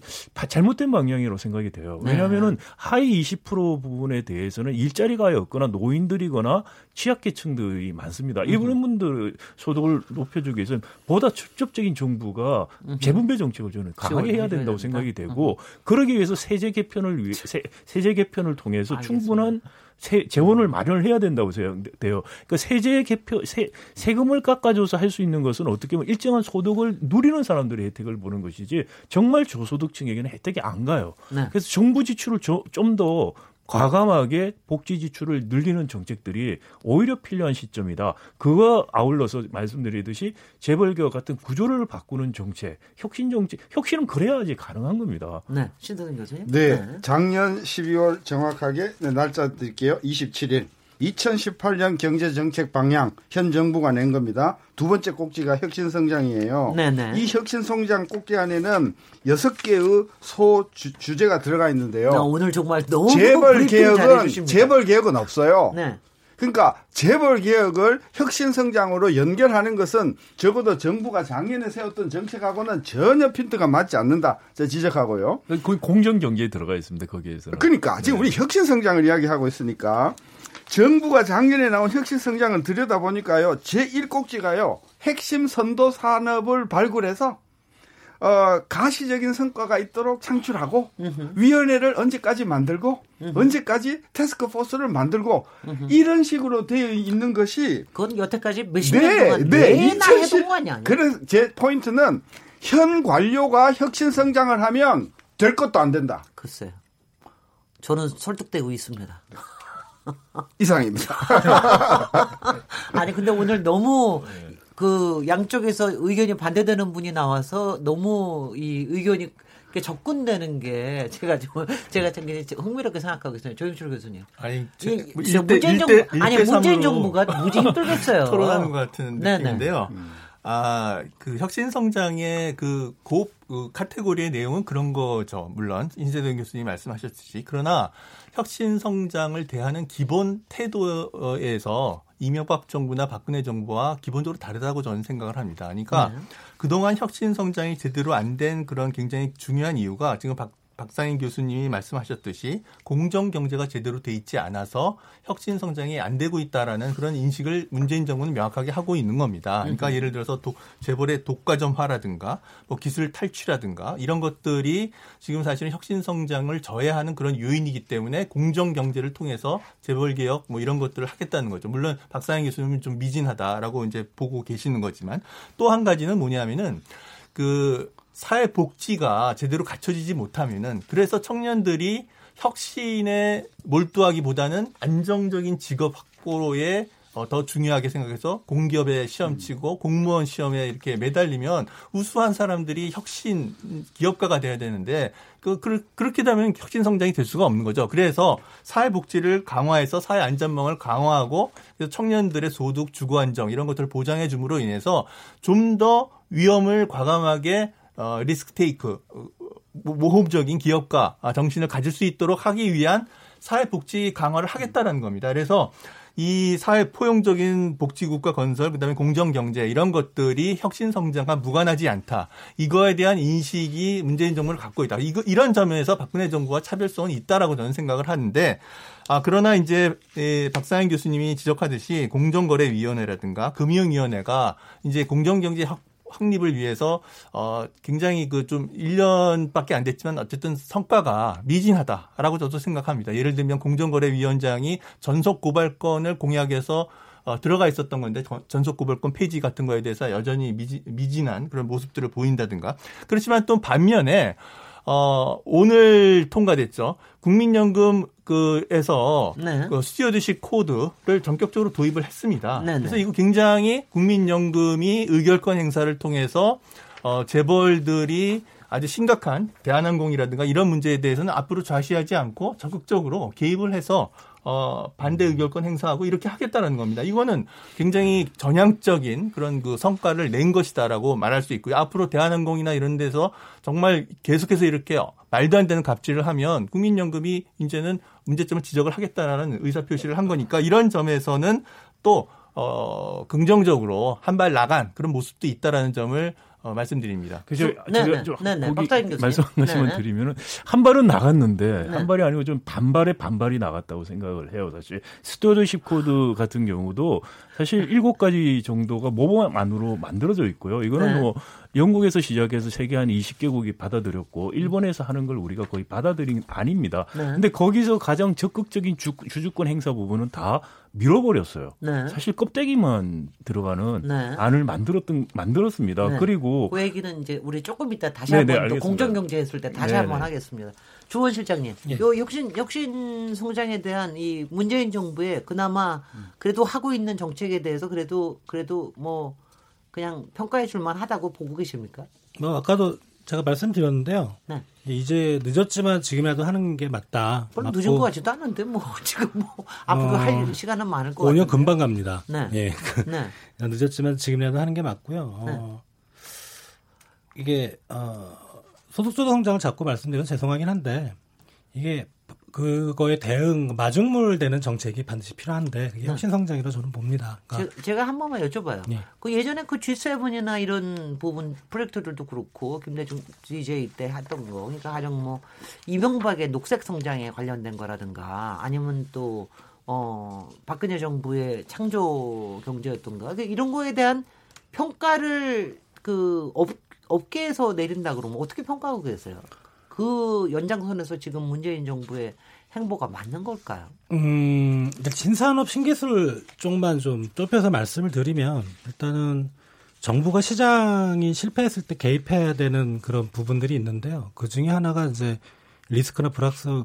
잘못된 방향이라고 생각이 돼요. 왜냐하면은 네. 하위 이십 퍼센트 부분에 대해서는 일자리가 없거나 노인들이거나 취약계층들이 많습니다. 이런 분들 소득을 높여주기 위해서는 보다 직접적인 정부가 재분배 정책을 저는 강하게 해야 된다고 생각이 되고 그러기 위해서 세제 개편을 위해 세, 세제 개편 개편을 통해서 알겠습니다. 충분한 세, 재원을 마련해야 된다고 돼요. 그러니까 세제 개편, 세, 세금을 깎아줘서 할 수 있는 것은 어떻게 보면 일정한 소득을 누리는 사람들의 혜택을 보는 것이지 정말 저소득층에게는 혜택이 안 가요. 네. 그래서 정부 지출을 좀 더 과감하게 복지 지출을 늘리는 정책들이 오히려 필요한 시점이다. 그와 아울러서 말씀드리듯이 재벌기업 같은 구조를 바꾸는 정책, 혁신 정책, 혁신은 그래야지 가능한 겁니다. 네, 신세동 교수님. 네, 네, 작년 십이월 정확하게 네, 날짜 드릴게요. 이십칠일. 이천십팔년 경제정책 방향 현 정부가 낸 겁니다. 두 번째 꼭지가 혁신성장이에요. 네네. 이 혁신성장 꼭지 안에는 여섯 개의 소주제가 들어가 있는데요. 나 오늘 정말 너무 재벌개혁은 재벌개혁은 없어요. 네. 그러니까 재벌개혁을 혁신성장으로 연결하는 것은 적어도 정부가 작년에 세웠던 정책하고는 전혀 핀트가 맞지 않는다. 제가 지적하고요. 거의 공정경제에 들어가 있습니다. 거기에서는. 그러니까 지금 네. 우리 혁신성장을 이야기하고 있으니까. 정부가 작년에 나온 혁신성장을 들여다보니까요. 제일 꼭지가요. 핵심 선도 산업을 발굴해서 어, 가시적인 성과가 있도록 창출하고 으흠. 위원회를 언제까지 만들고 으흠. 언제까지 태스크포스를 만들고 으흠. 이런 식으로 되어 있는 것이. 그건 여태까지 몇십 네, 년 동안 네, 매나 해본 거 아니에요. 그래서 제 포인트는 현 관료가 혁신성장을 하면 될 것도 안 된다. 글쎄요. 저는 설득되고 있습니다. 이상입니다. 아니 근데 오늘 너무 그 양쪽에서 의견이 반대되는 분이 나와서 너무 이 의견이 접근되는 게 제가 좀 제가 참 흥미롭게 생각하고 있어요. 조용철 교수님. 아니 이, 뭐 일대, 문재인 일대, 정부 일대, 아니 문재인 정부가 무지 힘들겠어요. 토론하는 것 같은 느낌인데요. 음. 아, 그 혁신 성장의 그 고 그 카테고리의 내용은 그런 거죠. 물론 신세동 교수님 말씀하셨듯이 그러나 혁신 성장을 대하는 기본 태도에서 이명박 정부나 박근혜 정부와 기본적으로 다르다고 저는 생각을 합니다. 그러니까 네. 그동안 혁신 성장이 제대로 안 된 그런 굉장히 중요한 이유가 지금 박 박상인 교수님이 말씀하셨듯이 공정경제가 제대로 돼 있지 않아서 혁신성장이 안 되고 있다라는 그런 인식을 문재인 정부는 명확하게 하고 있는 겁니다. 그러니까 예를 들어서 도, 재벌의 독과점화라든가 뭐 기술 탈취라든가 이런 것들이 지금 사실은 혁신성장을 저해하는 그런 요인이기 때문에 공정경제를 통해서 재벌개혁 뭐 이런 것들을 하겠다는 거죠. 물론 박상인 교수님은 좀 미진하다라고 이제 보고 계시는 거지만 또 한 가지는 뭐냐면은 그 사회 복지가 제대로 갖춰지지 못하면은 그래서 청년들이 혁신에 몰두하기보다는 안정적인 직업 확보에 더 중요하게 생각해서 공기업에 시험치고 공무원 시험에 이렇게 매달리면 우수한 사람들이 혁신 기업가가 돼야 되는데 그, 그, 그렇게 되면 혁신 성장이 될 수가 없는 거죠. 그래서 사회 복지를 강화해서 사회 안전망을 강화하고 그래서 청년들의 소득, 주거 안정 이런 것들을 보장해 줌으로 인해서 좀 더 위험을 과감하게 어, 리스크 테이크, 모험적인 기업가 정신을 가질 수 있도록 하기 위한 사회복지 강화를 하겠다라는 겁니다. 그래서 이 사회 포용적인 복지국가 건설, 그다음에 공정경제 이런 것들이 혁신성장과 무관하지 않다. 이거에 대한 인식이 문재인 정부를 갖고 있다. 이거, 이런 점에서 박근혜 정부와 차별성은 있다라고 저는 생각을 하는데 아, 그러나 이제, 예, 박상인 교수님이 지적하듯이 공정거래위원회라든가 금융위원회가 이제 공정경제 혁 확립을 위해서 어 굉장히 그 좀 일 년밖에 안 됐지만 어쨌든 성과가 미진하다라고 저도 생각합니다. 예를 들면 공정거래위원장이 전속 고발권을 공약에서 어 들어가 있었던 건데 전속 고발권 폐지 같은 거에 대해서 여전히 미지, 미진한 그런 모습들을 보인다든가. 그렇지만 또 반면에 어 오늘 통과됐죠. 국민연금 그에서 네. 그 스튜어드십 코드를 전격적으로 도입을 했습니다. 네네. 그래서 이거 굉장히 국민연금이 의결권 행사를 통해서 어 재벌들이 아주 심각한 대한항공이라든가 이런 문제에 대해서는 앞으로 좌시하지 않고 적극적으로 개입을 해서 어, 반대 의결권 행사하고 이렇게 하겠다라는 겁니다. 이거는 굉장히 전향적인 그런 그 성과를 낸 것이다라고 말할 수 있고요. 앞으로 대한항공이나 이런 데서 정말 계속해서 이렇게 말도 안 되는 갑질을 하면 국민연금이 이제는 문제점을 지적을 하겠다라는 의사표시를 한 거니까 이런 점에서는 또 어, 긍정적으로 한 발 나간 그런 모습도 있다라는 점을 어, 말씀드립니다. 그래서 제가 좀 거기 말씀하시면 드리면은 한 발은 나갔는데 네네. 한 발이 아니고 좀 반발에 반발이 나갔다고 생각을 해요. 사실 스튜어드십 코드 같은 경우도 사실 일곱 가지 정도가 모범안으로 만들어져 있고요. 이거는 네. 뭐 영국에서 시작해서 세계 한 이십 개국이 받아들였고 일본에서 하는 걸 우리가 거의 받아들인 아닙니다. 그런데 네. 거기서 가장 적극적인 주, 주주권 행사 부분은 다 밀어버렸어요. 네. 사실 껍데기만 들어가는 네. 안을 만들었던 만들었습니다. 네. 그리고 그 얘기는 이제 우리 조금 이따 다시 한번 또 공정경제 했을 때 다시 한번 하겠습니다. 주원 실장님, 네. 요 혁신 혁신 성장에 대한 이 문재인 정부의 그나마 그래도 하고 있는 정책에 대해서 그래도 그래도 뭐 그냥 평가해 줄만 하다고 보고 계십니까? 뭐 아까도 제가 말씀드렸는데요. 네. 이제 늦었지만 지금이라도 하는 게 맞다. 별로 늦은 것 같지도 않은데 뭐 지금 뭐 앞으로 어, 할 시간은 많을 것 같아요. 오 년 금방 갑니다. 네. 예. 네. 늦었지만 지금이라도 하는 게 맞고요. 네. 어, 이게 어, 소득주도 성장을 자꾸 말씀드려서 죄송하긴 한데 이게 그거에 대응 마중물 되는 정책이 반드시 필요한데 그게 혁신 성장이라 저는 봅니다. 그러니까 제, 제가 한 번만 여쭤봐요. 예. 그 예전에 그 지세븐이나 이런 부분 프로젝트들도 그렇고 김대중 디제이 때 했던 거 그러니까 가령 뭐 이명박의 녹색 성장에 관련된 거라든가 아니면 또 어, 박근혜 정부의 창조 경제였던가 이런 거에 대한 평가를 그 업, 업계에서 내린다 그러면 어떻게 평가하고 계세요? 그 연장선에서 지금 문재인 정부의 행보가 맞는 걸까요? 음, 신산업 신기술 쪽만 좀 좁혀서 말씀을 드리면 일단은 정부가 시장이 실패했을 때 개입해야 되는 그런 부분들이 있는데요. 그 중에 하나가 이제 리스크나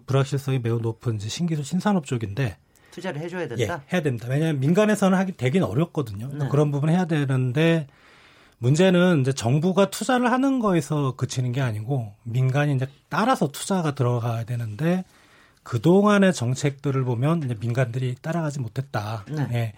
불확실성이 매우 높은 이제 신기술 신산업 쪽인데 투자를 해줘야 된다? 예, 해야 됩니다. 왜냐하면 민간에서는 하기 되긴 어렵거든요. 네. 그런 부분 해야 되는데 문제는 이제 정부가 투자를 하는 거에서 그치는 게 아니고 민간이 이제 따라서 투자가 들어가야 되는데 그동안의 정책들을 보면 이제 민간들이 따라가지 못했다. 네. 예.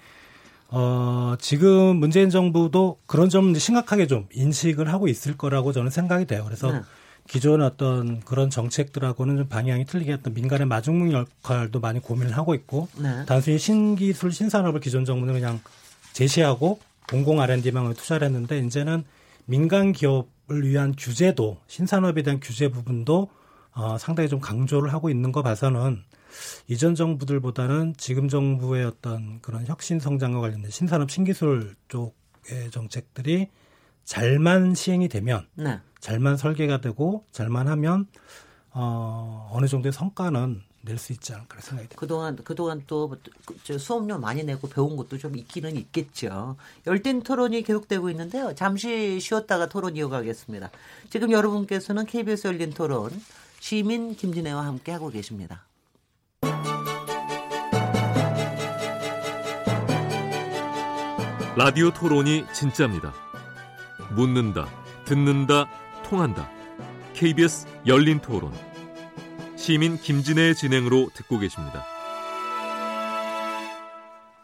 어, 지금 문재인 정부도 그런 점 심각하게 좀 인식을 하고 있을 거라고 저는 생각이 돼요. 그래서 네. 기존 어떤 그런 정책들하고는 좀 방향이 틀리게 했던 민간의 마중물 역할도 많이 고민을 하고 있고 네. 단순히 신기술 신산업을 기존 정부는 그냥 제시하고 공공 알앤디망을 투자를 했는데 이제는 민간 기업을 위한 규제도 신산업에 대한 규제 부분도 어, 상당히 좀 강조를 하고 있는 거 봐서는 이전 정부들보다는 지금 정부의 어떤 그런 혁신 성장과 관련된 신산업 신기술 쪽의 정책들이 잘만 시행이 되면 네. 잘만 설계가 되고 잘만 하면 어, 어느 정도의 성과는 낼 수 있지 않을까 생각이 듭니다. 그동안, 그동안 또 수업료 많이 내고 배운 것도 좀 있기는 있겠죠. 열띤 토론이 계속되고 있는데요. 잠시 쉬었다가 토론 이어가겠습니다. 지금 여러분께서는 케이비에스 열린 토론 시민 김진애와 함께 하고 계십니다. 라디오 토론이 진짜입니다. 묻는다, 듣는다, 통한다. 케이비에스 열린 토론. 시민 김진애의 진행으로 듣고 계십니다.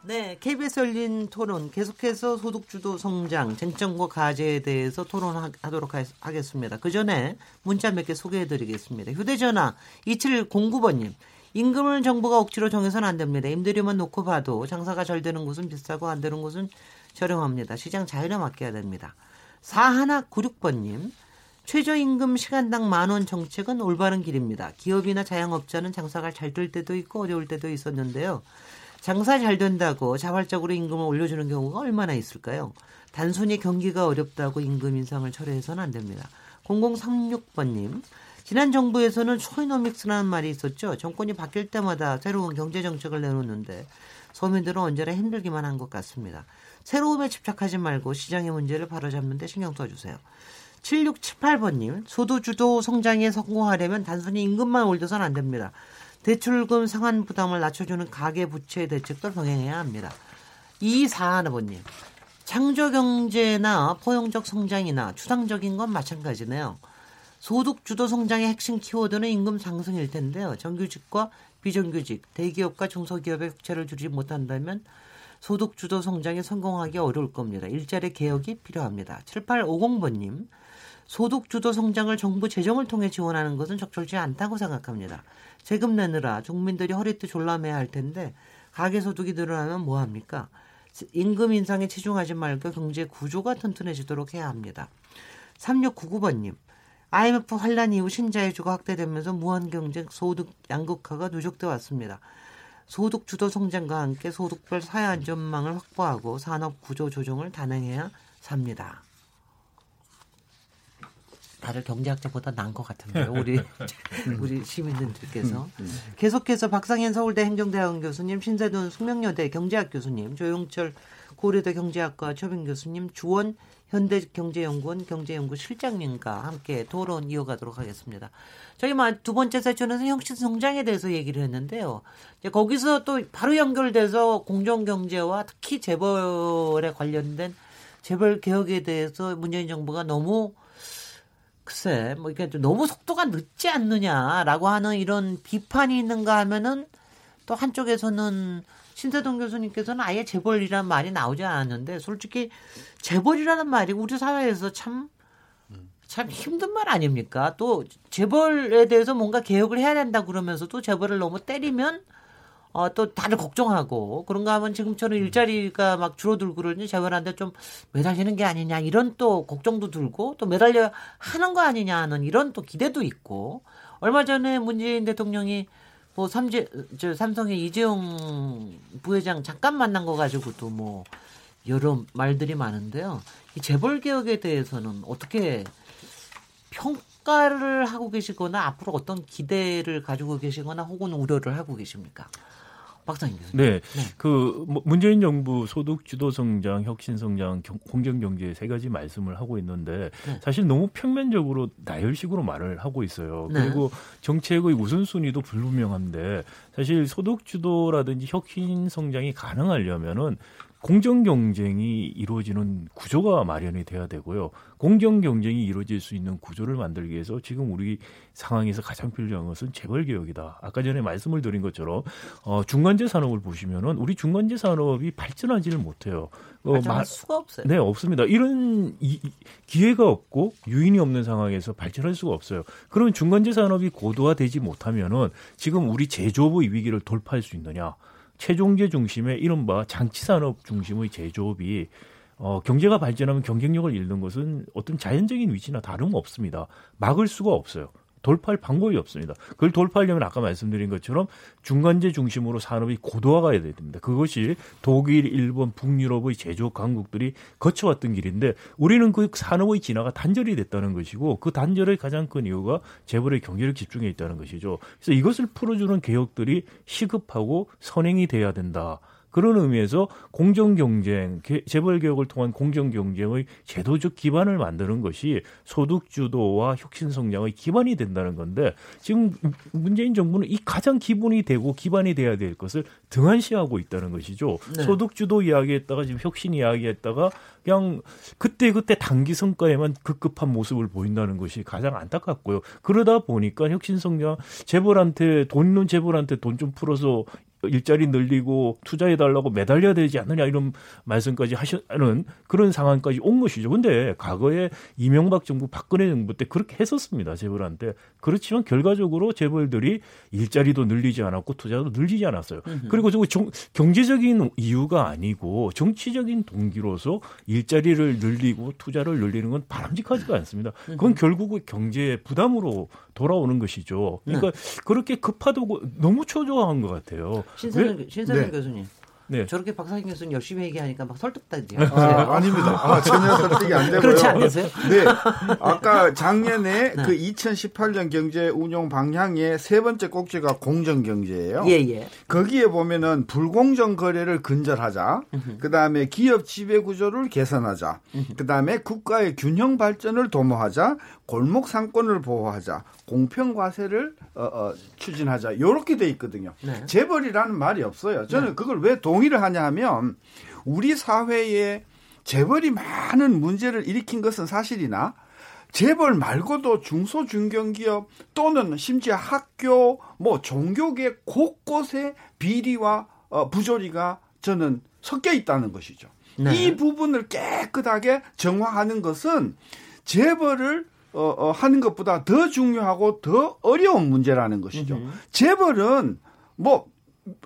네, 케이비에스 열린 토론 계속해서 소득주도 성장, 쟁점과 과제에 대해서 토론하도록 하겠습니다. 그 전에 문자 몇 개 소개해드리겠습니다. 휴대전화 이칠공구 번님. 임금을 정부가 억지로 정해서는 안 됩니다. 임대료만 놓고 봐도 장사가 잘 되는 곳은 비싸고 안 되는 곳은 저렴합니다. 시장 자유에 맡겨야 됩니다. 사일구육 번님. 최저임금 시간당 만원 정책은 올바른 길입니다. 기업이나 자영업자는 장사가 잘 될 때도 있고 어려울 때도 있었는데요. 장사 잘 된다고 자발적으로 임금을 올려주는 경우가 얼마나 있을까요? 단순히 경기가 어렵다고 임금 인상을 철회해서는 안 됩니다. 공공삼육 번님. 지난 정부에서는 초이노믹스라는 말이 있었죠. 정권이 바뀔 때마다 새로운 경제정책을 내놓는데 서민들은 언제나 힘들기만 한 것 같습니다. 새로움에 집착하지 말고 시장의 문제를 바로잡는 데 신경 써주세요. 칠육칠팔 번님. 소득주도 성장에 성공하려면 단순히 임금만 올려서는 안 됩니다. 대출금 상환 부담을 낮춰주는 가계부채 대책도 병행해야 합니다. 이사하나번님. 창조경제나 포용적 성장이나 추상적인 건 마찬가지네요. 소득 주도 성장의 핵심 키워드는 임금 상승일 텐데요. 정규직과 비정규직, 대기업과 중소기업의 격차를 줄이지 못한다면 소득 주도 성장에 성공하기 어려울 겁니다. 일자리 개혁이 필요합니다. 칠팔오공 번님, 소득 주도 성장을 정부 재정을 통해 지원하는 것은 적절치 않다고 생각합니다. 세금 내느라 국민들이 허리띠 졸라매야 할 텐데 가계소득이 늘어나면 뭐합니까? 임금 인상에 치중하지 말고 경제 구조가 튼튼해지도록 해야 합니다. 삼육구구 번님, 아이엠에프 환란 이후 신자유주가 확대되면서 무한 경쟁, 소득 양극화가 누적돼 왔습니다. 소득 주도 성장과 함께 소득별 사회 안전망을 확보하고 산업 구조 조정을 단행해야 삽니다. 다들 경제학자보다 나은 것 같은데요. 우리 우리 시민들께서. 계속해서 박상인 서울대 행정대학원 교수님, 신세동 숙명여대 경제학 교수님, 조용철 고려대 경제학과 초빙 교수님, 주원 현대경제연구원 경제연구실장님과 함께 토론 이어가도록 하겠습니다. 저희 두 번째 세션에서 혁신성장에 대해서 얘기를 했는데요. 이제 거기서 또 바로 연결돼서 공정경제와 특히 재벌에 관련된 재벌개혁에 대해서 문재인 정부가 너무 글쎄 뭐 이게 너무 속도가 늦지 않느냐라고 하는 이런 비판이 있는가 하면은 또 한쪽에서는 신세동 교수님께서는 아예 재벌이라는 말이 나오지 않았는데 솔직히 재벌이라는 말이 우리 사회에서 참, 참 힘든 말 아닙니까? 또 재벌에 대해서 뭔가 개혁을 해야 된다 그러면서도 재벌을 너무 때리면 어, 또 다들 걱정하고 그런가 하면 지금처럼 일자리가 막 줄어들고 그러니 재벌한테 좀 매달리는 게 아니냐 이런 또 걱정도 들고 또 매달려 하는 거 아니냐 하는 이런 또 기대도 있고 얼마 전에 문재인 대통령이 뭐 삼재, 저 삼성의 이재용 부회장 잠깐 만난 거 가지고도 뭐 여러 말들이 많은데요. 이 재벌 개혁에 대해서는 어떻게 평가를 하고 계시거나 앞으로 어떤 기대를 가지고 계시거나 혹은 우려를 하고 계십니까? 박상인 교수님. 네, 네. 그 문재인 정부 소득 주도 성장, 혁신 성장, 공정 경제 세 가지 말씀을 하고 있는데 네. 사실 너무 평면적으로 나열식으로 말을 하고 있어요. 네. 그리고 정책의 우선순위도 불분명한데 사실 소득 주도라든지 혁신 성장이 가능하려면은 공정 경쟁이 이루어지는 구조가 마련이 돼야 되고요. 공정 경쟁이 이루어질 수 있는 구조를 만들기 위해서 지금 우리 상황에서 가장 필요한 것은 재벌 개혁이다. 아까 전에 말씀을 드린 것처럼 어, 중간재 산업을 보시면은 우리 중간재 산업이 발전하지를 못해요. 어, 발전할 마, 수가 없어요. 네, 없습니다. 이런 이, 기회가 없고 유인이 없는 상황에서 발전할 수가 없어요. 그러면 중간재 산업이 고도화되지 못하면은 지금 우리 제조업의 위기를 돌파할 수 있느냐? 최종재 중심의 이른바 장치산업 중심의 제조업이 어, 경제가 발전하면 경쟁력을 잃는 것은 어떤 자연적인 위치나 다름없습니다. 막을 수가 없어요. 돌파할 방법이 없습니다. 그걸 돌파하려면 아까 말씀드린 것처럼 중간재 중심으로 산업이 고도화가 돼야 됩니다. 그것이 독일, 일본, 북유럽의 제조업 강국들이 거쳐왔던 길인데 우리는 그 산업의 진화가 단절이 됐다는 것이고 그 단절의 가장 큰 이유가 재벌의 경제력 집중에 있다는 것이죠. 그래서 이것을 풀어주는 개혁들이 시급하고 선행이 돼야 된다. 그런 의미에서 공정경쟁, 재벌개혁을 통한 공정경쟁의 제도적 기반을 만드는 것이 소득주도와 혁신성장의 기반이 된다는 건데 지금 문재인 정부는 이 가장 기본이 되고 기반이 돼야 될 것을 등한시하고 있다는 것이죠. 네. 소득주도 이야기했다가 지금 혁신 이야기했다가 그냥 그때그때 단기 성과에만 급급한 모습을 보인다는 것이 가장 안타깝고요. 그러다 보니까 혁신성장, 재벌한테 돈 있는 재벌한테 돈 좀 풀어서 일자리 늘리고 투자해달라고 매달려야 되지 않느냐 이런 말씀까지 하시는 그런 상황까지 온 것이죠. 그런데 과거에 이명박 정부, 박근혜 정부 때 그렇게 했었습니다. 재벌한테. 그렇지만 결과적으로 재벌들이 일자리도 늘리지 않았고 투자도 늘리지 않았어요. 으흠. 그리고 저거 정, 경제적인 이유가 아니고 정치적인 동기로서 일자리를 늘리고 투자를 늘리는 건 바람직하지가 않습니다. 그건 결국은 경제의 부담으로 돌아오는 것이죠. 그러니까 네. 그렇게 급하다고 너무 초조한 것 같아요. 신세동 신세동 네. 교수님. 네. 저렇게 박상인 교수님 열심히 얘기하니까 막 설득되네요. 아, 아닙니다. 아, 전혀 설득이 안 되고요. 그렇지 않으세요? 네. 아까 작년에 네. 그 이천십팔 년 경제 운용 방향의 세 번째 꼭지가 공정 경제예요. 예, 예. 거기에 보면은 불공정 거래를 근절하자. 그다음에 기업 지배 구조를 개선하자. 그다음에 국가의 균형 발전을 도모하자. 골목 상권을 보호하자. 공평 과세를 어, 어, 추진하자. 요렇게 돼 있거든요. 네. 재벌이라는 말이 없어요. 저는 네. 그걸 왜 동 동의를 하냐 하면 우리 사회에 재벌이 많은 문제를 일으킨 것은 사실이나 재벌 말고도 중소 중견기업 또는 심지어 학교, 뭐 종교계 곳곳에 비리와 어, 부조리가 저는 섞여 있다는 것이죠. 네. 이 부분을 깨끗하게 정화하는 것은 재벌을 어, 어, 하는 것보다 더 중요하고 더 어려운 문제라는 것이죠. 음흠. 재벌은 뭐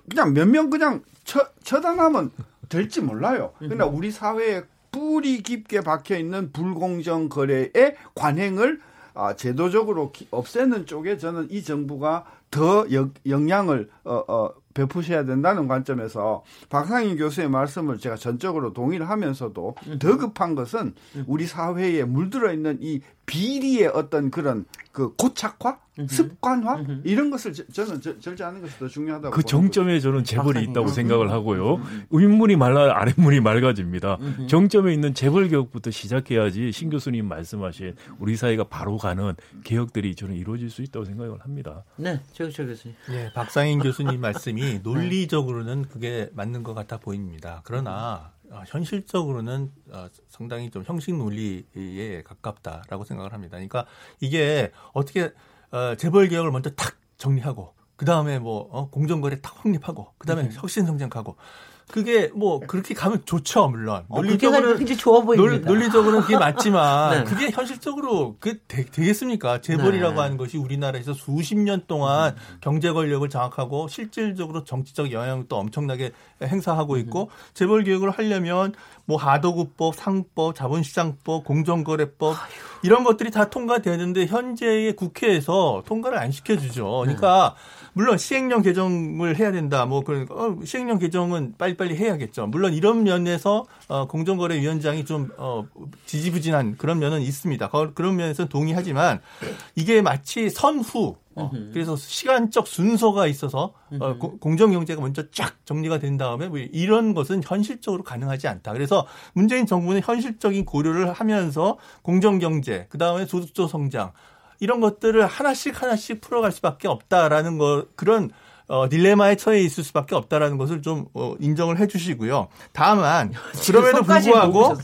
그냥 몇 명 그냥 처, 처단하면 될지 몰라요. 그러나 우리 사회에 뿌리 깊게 박혀있는 불공정 거래의 관행을 아, 제도적으로 기, 없애는 쪽에 저는 이 정부가 더 역, 역량을 어, 어, 베푸셔야 된다는 관점에서 박상인 교수의 말씀을 제가 전적으로 동의를 하면서도 더 급한 것은 우리 사회에 물들어 있는 이 비리의 어떤 그런 그 고착화, 습관화 이런 것을 저는 절제하는 것이 더 중요하다고. 그 정점에 저는 재벌이 있다고 생각을 하고요. 윗물이 말라 아랫물이 맑아집니다. 정점에 있는 재벌 개혁부터 시작해야지 신 교수님 말씀하신 우리 사회가 바로 가는 개혁들이 저는 이루어질 수 있다고 생각을 합니다. 네, 최종철 교수님. 네, 박상인 교수님 말씀이 논리적으로는 그게 맞는 것 같아 보입니다. 그러나 현실적으로는 상당히 좀 형식 논리에 가깝다라고 생각을 합니다. 그러니까 이게 어떻게 재벌 개혁을 먼저 탁 정리하고 그 다음에 뭐 공정거래 탁 확립하고 그 다음에 혁신성장 가고 그게 뭐 그렇게 가면 좋죠 물론 어, 논리적으로는 굉장히 좋아 보입니다. 논리적으로는 그게 맞지만 네. 그게 현실적으로 그 되겠습니까? 재벌이라고 네. 하는 것이 우리나라에서 수십 년 동안 음. 경제 권력을 장악하고 실질적으로 정치적 영향도 엄청나게 행사하고 있고 음. 재벌 개혁을 하려면 뭐 하도급법, 상법, 자본시장법, 공정거래법 아유. 이런 것들이 다 통과되는데 현재의 국회에서 통과를 안 시켜주죠. 그러니까 네. 물론 시행령 개정을 해야 된다. 뭐 그런 어, 시행령 개정은 빨리 빨리 해야겠죠. 물론 이런 면에서 어, 공정거래위원장이 좀 어, 지지부진한 그런 면은 있습니다. 그런 면에서는 동의하지만 이게 마치 선후 어, 그래서 시간적 순서가 있어서 어, 고, 공정경제가 먼저 쫙 정리가 된 다음에 뭐 이런 것은 현실적으로 가능하지 않다. 그래서 문재인 정부는 현실적인 고려를 하면서 공정경제, 그다음에 소득적 성장 이런 것들을 하나씩 하나씩 풀어갈 수밖에 없다라는 거 그런 어, 딜레마에 처해 있을 수밖에 없다라는 것을 좀 어, 인정을 해 주시고요. 다만 그럼에도 불구하고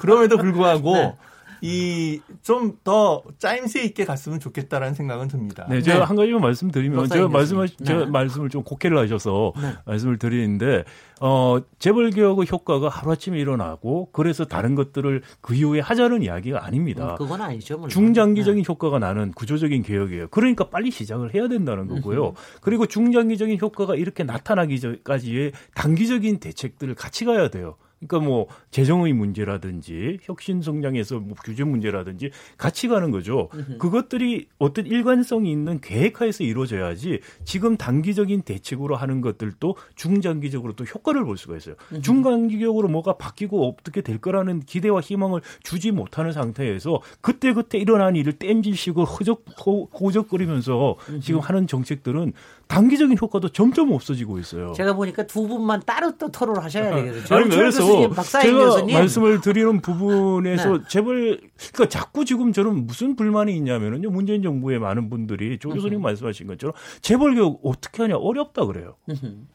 그럼에도 불구하고 네. 이 좀 더 짜임새 있게 갔으면 좋겠다라는 생각은 듭니다. 네, 제가 네. 한 가지만 말씀드리면 제가 말씀하 네. 제가 말씀을 좀 곡해를 하셔서 네. 말씀을 드리는데 어, 재벌 개혁의 효과가 하루아침에 일어나고 그래서 다른 것들을 그 이후에 하자는 이야기가 아닙니다. 음, 그건 아니죠. 물론. 중장기적인 네. 효과가 나는 구조적인 개혁이에요. 그러니까 빨리 시작을 해야 된다는 거고요. 음. 그리고 중장기적인 효과가 이렇게 나타나기까지의 단기적인 대책들을 같이 가야 돼요. 그러니까 뭐 재정의 문제라든지 혁신성장에서 뭐 규제 문제라든지 같이 가는 거죠. 그것들이 어떤 일관성이 있는 계획하에서 이루어져야지 지금 단기적인 대책으로 하는 것들도 중장기적으로 또 효과를 볼 수가 있어요. 중간기적으로 뭐가 바뀌고 어떻게 될 거라는 기대와 희망을 주지 못하는 상태에서 그때그때 일어난 일을 땜질식으로 허적, 호, 호적거리면서 지금 하는 정책들은 단기적인 효과도 점점 없어지고 있어요. 제가 보니까 두 분만 따로 또 토론을 하셔야 되겠어요. 아니, 그래서 박사님, 제가 교수님. 말씀을 드리는 부분에서 네. 재벌 그러니까 자꾸 지금 저는 무슨 불만이 있냐면은요 문재인 정부의 많은 분들이 조 교수님 으흠. 말씀하신 것처럼 재벌 개혁 어떻게 하냐 어렵다 그래요. 으흠.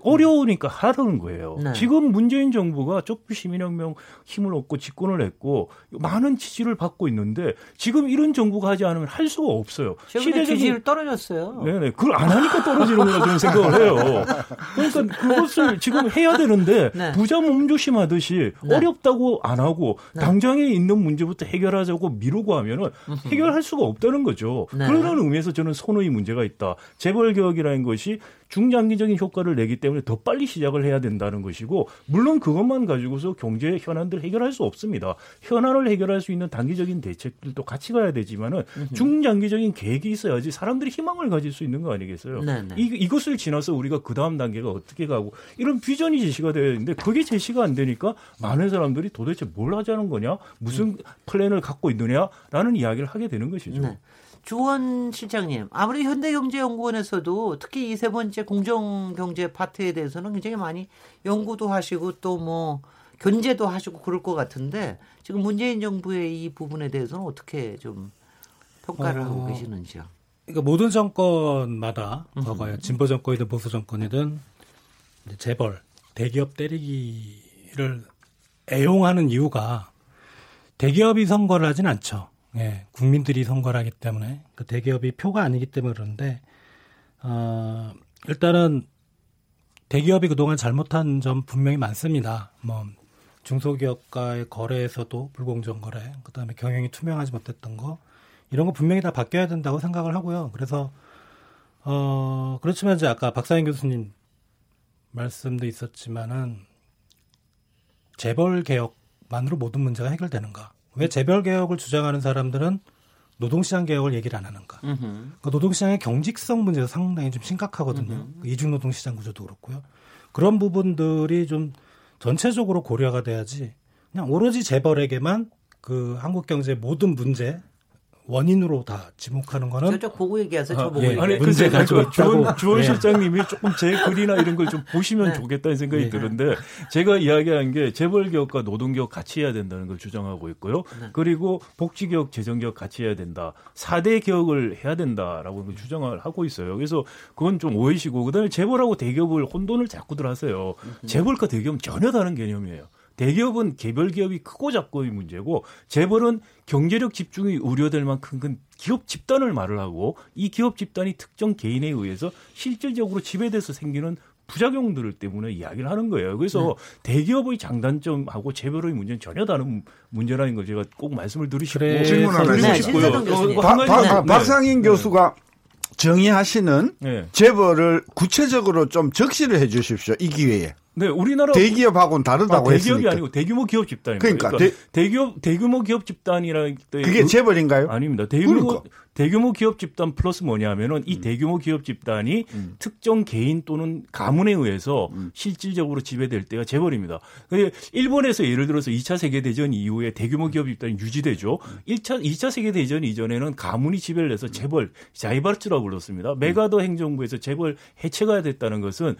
어려우니까 하라는 거예요. 네. 지금 문재인 정부가 촛불 시민혁명 힘을 얻고 집권을 했고 많은 지지를 받고 있는데 지금 이런 정부가 하지 않으면 할 수가 없어요. 시대적인 지지율 떨어졌어요. 네네. 그걸 안 하니까 떨어지는 거라 저는 생각을 해요. 그러니까 그것을 지금 해야 되는데 네. 부자 몸조심하듯이 네. 어렵다고 안 하고 네. 당장에 있는 문제부터 해결하자고 미루고 하면은 해결할 수가 없다는 거죠. 네. 그런 의미에서 저는 선호의 문제가 있다. 재벌 개혁이라는 것이 중장기적인 효과를 내기 때문에 더 빨리 시작을 해야 된다는 것이고 물론 그것만 가지고서 경제 현안들을 해결할 수 없습니다. 현안을 해결할 수 있는 단기적인 대책들도 같이 가야 되지만은 중장기적인 계획이 있어야지 사람들이 희망을 가질 수 있는 거 아니겠어요? 이, 이것을 지나서 우리가 그 다음 단계가 어떻게 가고 이런 비전이 제시가 되어야 되는데 그게 제시가 안 되니까 많은 사람들이 도대체 뭘 하자는 거냐? 무슨 음. 플랜을 갖고 있느냐라는 이야기를 하게 되는 것이죠. 네. 주원 실장님, 아무리 현대경제연구원에서도 특히 이 세 번째 공정경제 파트에 대해서는 굉장히 많이 연구도 하시고 또 뭐 견제도 하시고 그럴 것 같은데 지금 문재인 정부의 이 부분에 대해서는 어떻게 좀 평가를 어, 하고 계시는지요? 그러니까 모든 정권마다 봐봐요. 진보 정권이든 보수 정권이든 재벌, 대기업 때리기를 애용하는 이유가 대기업이 선거를 하진 않죠. 예, 국민들이 선거를 하기 때문에 그 대기업이 표가 아니기 때문에 그런데 어, 일단은 대기업이 그동안 잘못한 점 분명히 많습니다. 뭐 중소기업과의 거래에서도 불공정 거래, 그다음에 경영이 투명하지 못했던 거 이런 거 분명히 다 바뀌어야 된다고 생각을 하고요. 그래서 어, 그렇지만 이제 아까 박상인 교수님 말씀도 있었지만은 재벌 개혁만으로 모든 문제가 해결되는가? 왜 재벌 개혁을 주장하는 사람들은 노동시장 개혁을 얘기를 안 하는가? 그러니까 노동시장의 경직성 문제가 상당히 좀 심각하거든요. 음흠. 이중노동시장 구조도 그렇고요. 그런 부분들이 좀 전체적으로 고려가 돼야지 그냥 오로지 재벌에게만 그 한국 경제 모든 문제 원인으로 다 지목하는 거는 저쪽 보고 얘기하세요. 아, 저 보고 예, 얘기하세요. 문제가 그 주원, 주원 네. 실장님이 조금 제 글이나 이런 걸 좀 보시면 네. 좋겠다는 생각이 네. 드는데 제가 이야기한 게 재벌개혁과 노동개혁 같이 해야 된다는 걸 주장하고 있고요. 네. 그리고 복지개혁, 재정개혁 같이 해야 된다. 사 대 개혁을 해야 된다라고 네. 주장을 하고 있어요. 그래서 그건 좀 오해시고 그다음에 재벌하고 대기업을 혼돈을 자꾸들 하세요. 음. 재벌과 대기업은 전혀 다른 개념이에요. 대기업은 개별 기업이 크고 작고의 문제고 재벌은 경제력 집중이 우려될 만큼 큰 기업 집단을 말을 하고 이 기업 집단이 특정 개인에 의해서 실질적으로 지배돼서 생기는 부작용들 때문에 이야기를 하는 거예요. 그래서 네. 대기업의 장단점하고 재벌의 문제는 전혀 다른 문제라는 걸 제가 꼭 말씀을 드리시고 질문하고 싶고요. 박상인 교수가 정의하시는 네. 재벌을 구체적으로 좀 적시를 해 주십시오. 이 기회에. 네, 우리나라 대기업하고는 다르다고 아, 대기업이 했으니까. 아니고 대규모 기업 집단입니다. 그러니까, 그러니까 대, 대기업 대규모 기업 집단이라는 그게 재벌인가요? 아닙니다. 대규모 그러니까. 대규모 기업 집단 플러스 뭐냐면은 이 음. 대규모 기업 집단이 음. 특정 개인 또는 가문에 의해서 음. 실질적으로 지배될 때가 재벌입니다. 근데 일본에서 예를 들어서 이 차 세계 대전 이후에 대규모 기업 집단이 유지되죠. 일 차 이 차 세계 대전 이전에는 가문이 지배를 해서 재벌 자이바르츠라고 불렀습니다. 메가더 행정부에서 재벌 해체가 됐다는 것은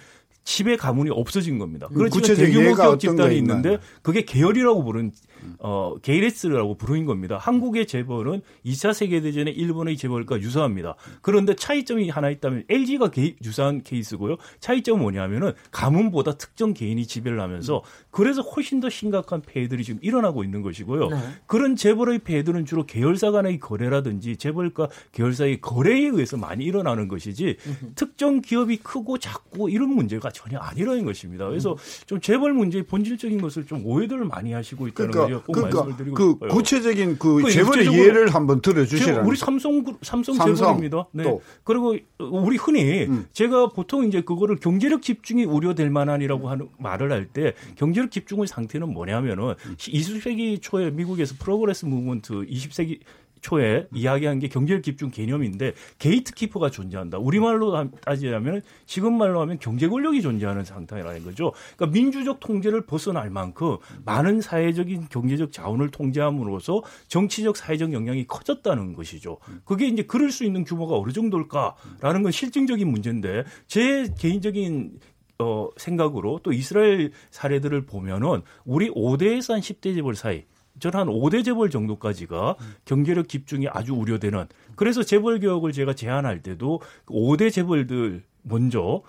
집에 가문이 없어진 겁니다. 그렇지만 대규모 기업 집단이 있는데 있나요? 그게 계열이라고 부른 어, 게이레스라고 부르는 겁니다. 한국의 재벌은 이 차 세계대전의 일본의 재벌과 유사합니다. 그런데 차이점이 하나 있다면 엘지가 게, 유사한 케이스고요. 차이점은 뭐냐면은 가문보다 특정 개인이 지배를 하면서 그래서 훨씬 더 심각한 폐해들이 지금 일어나고 있는 것이고요. 네. 그런 재벌의 폐해들은 주로 계열사 간의 거래라든지 재벌과 계열사의 거래에 의해서 많이 일어나는 것이지 으흠. 특정 기업이 크고 작고 이런 문제가 전혀 아니라는 것입니다. 그래서 좀 재벌 문제의 본질적인 것을 좀 오해들을 많이 하시고 있다는 거예요. 그러니까, 그러니까 말씀을 드리고 그 싶어요. 구체적인 그, 그 재벌의 예를 한번 들어주시라. 우리 삼성 삼성, 삼성 재벌입니다. 네. 또. 그리고 우리 흔히 음. 제가 보통 이제 그거를 경제력 집중이 우려될 만한이라고 하는 말을 할 때 경제력 집중의 상태는 뭐냐면은 음. 이십 세기 초에 미국에서 프로그레스 무브먼트 이십 세기 초에 이야기한 게 경제력 집중 개념인데 게이트키퍼가 존재한다. 우리말로 따지자면 지금 말로 하면 경제 권력이 존재하는 상태라는 거죠. 그러니까 민주적 통제를 벗어날 만큼 많은 사회적인 경제적 자원을 통제함으로써 정치적 사회적 영향이 커졌다는 것이죠. 그게 이제 그럴 수 있는 규모가 어느 정도일까라는 건 실증적인 문제인데 제 개인적인 어, 생각으로 또 이스라엘 사례들을 보면은 우리 오 대에서 한 십 대 재벌 사이 저는 한 오 대 재벌 정도까지가 경제력 집중이 아주 우려되는 그래서 재벌 개혁을 제가 제안할 때도 오 대 재벌들 먼저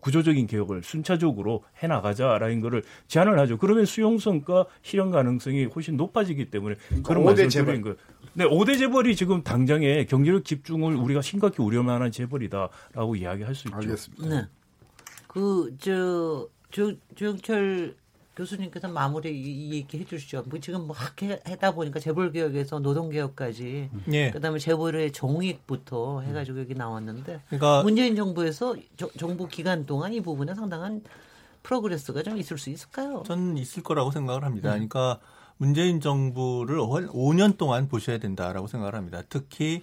구조적인 개혁을 순차적으로 해나가자라는 거를 제안을 하죠. 그러면 수용성과 실현 가능성이 훨씬 높아지기 때문에 그런 말씀을 드린 거예요. 네, 오 대 재벌이 지금 당장에 경제력 집중을 우리가 심각히 우려만한 재벌이다라고 이야기할 수 있죠. 알겠습니다. 네. 그 저 조용철 교수님께서 마무리 이 얘기 해주시죠. 뭐 지금 막 하다 보니까 재벌개혁에서 노동개혁까지, 예. 그다음에 재벌의 정익부터 해가지고 여기 나왔는데, 그러니까 문재인 정부에서 저, 정부 기간 동안 이 부분에 상당한 프로그레스가 좀 있을 수 있을까요? 저는 있을 거라고 생각을 합니다. 음. 그러니까 문재인 정부를 오 년 동안 보셔야 된다라고 생각을 합니다. 특히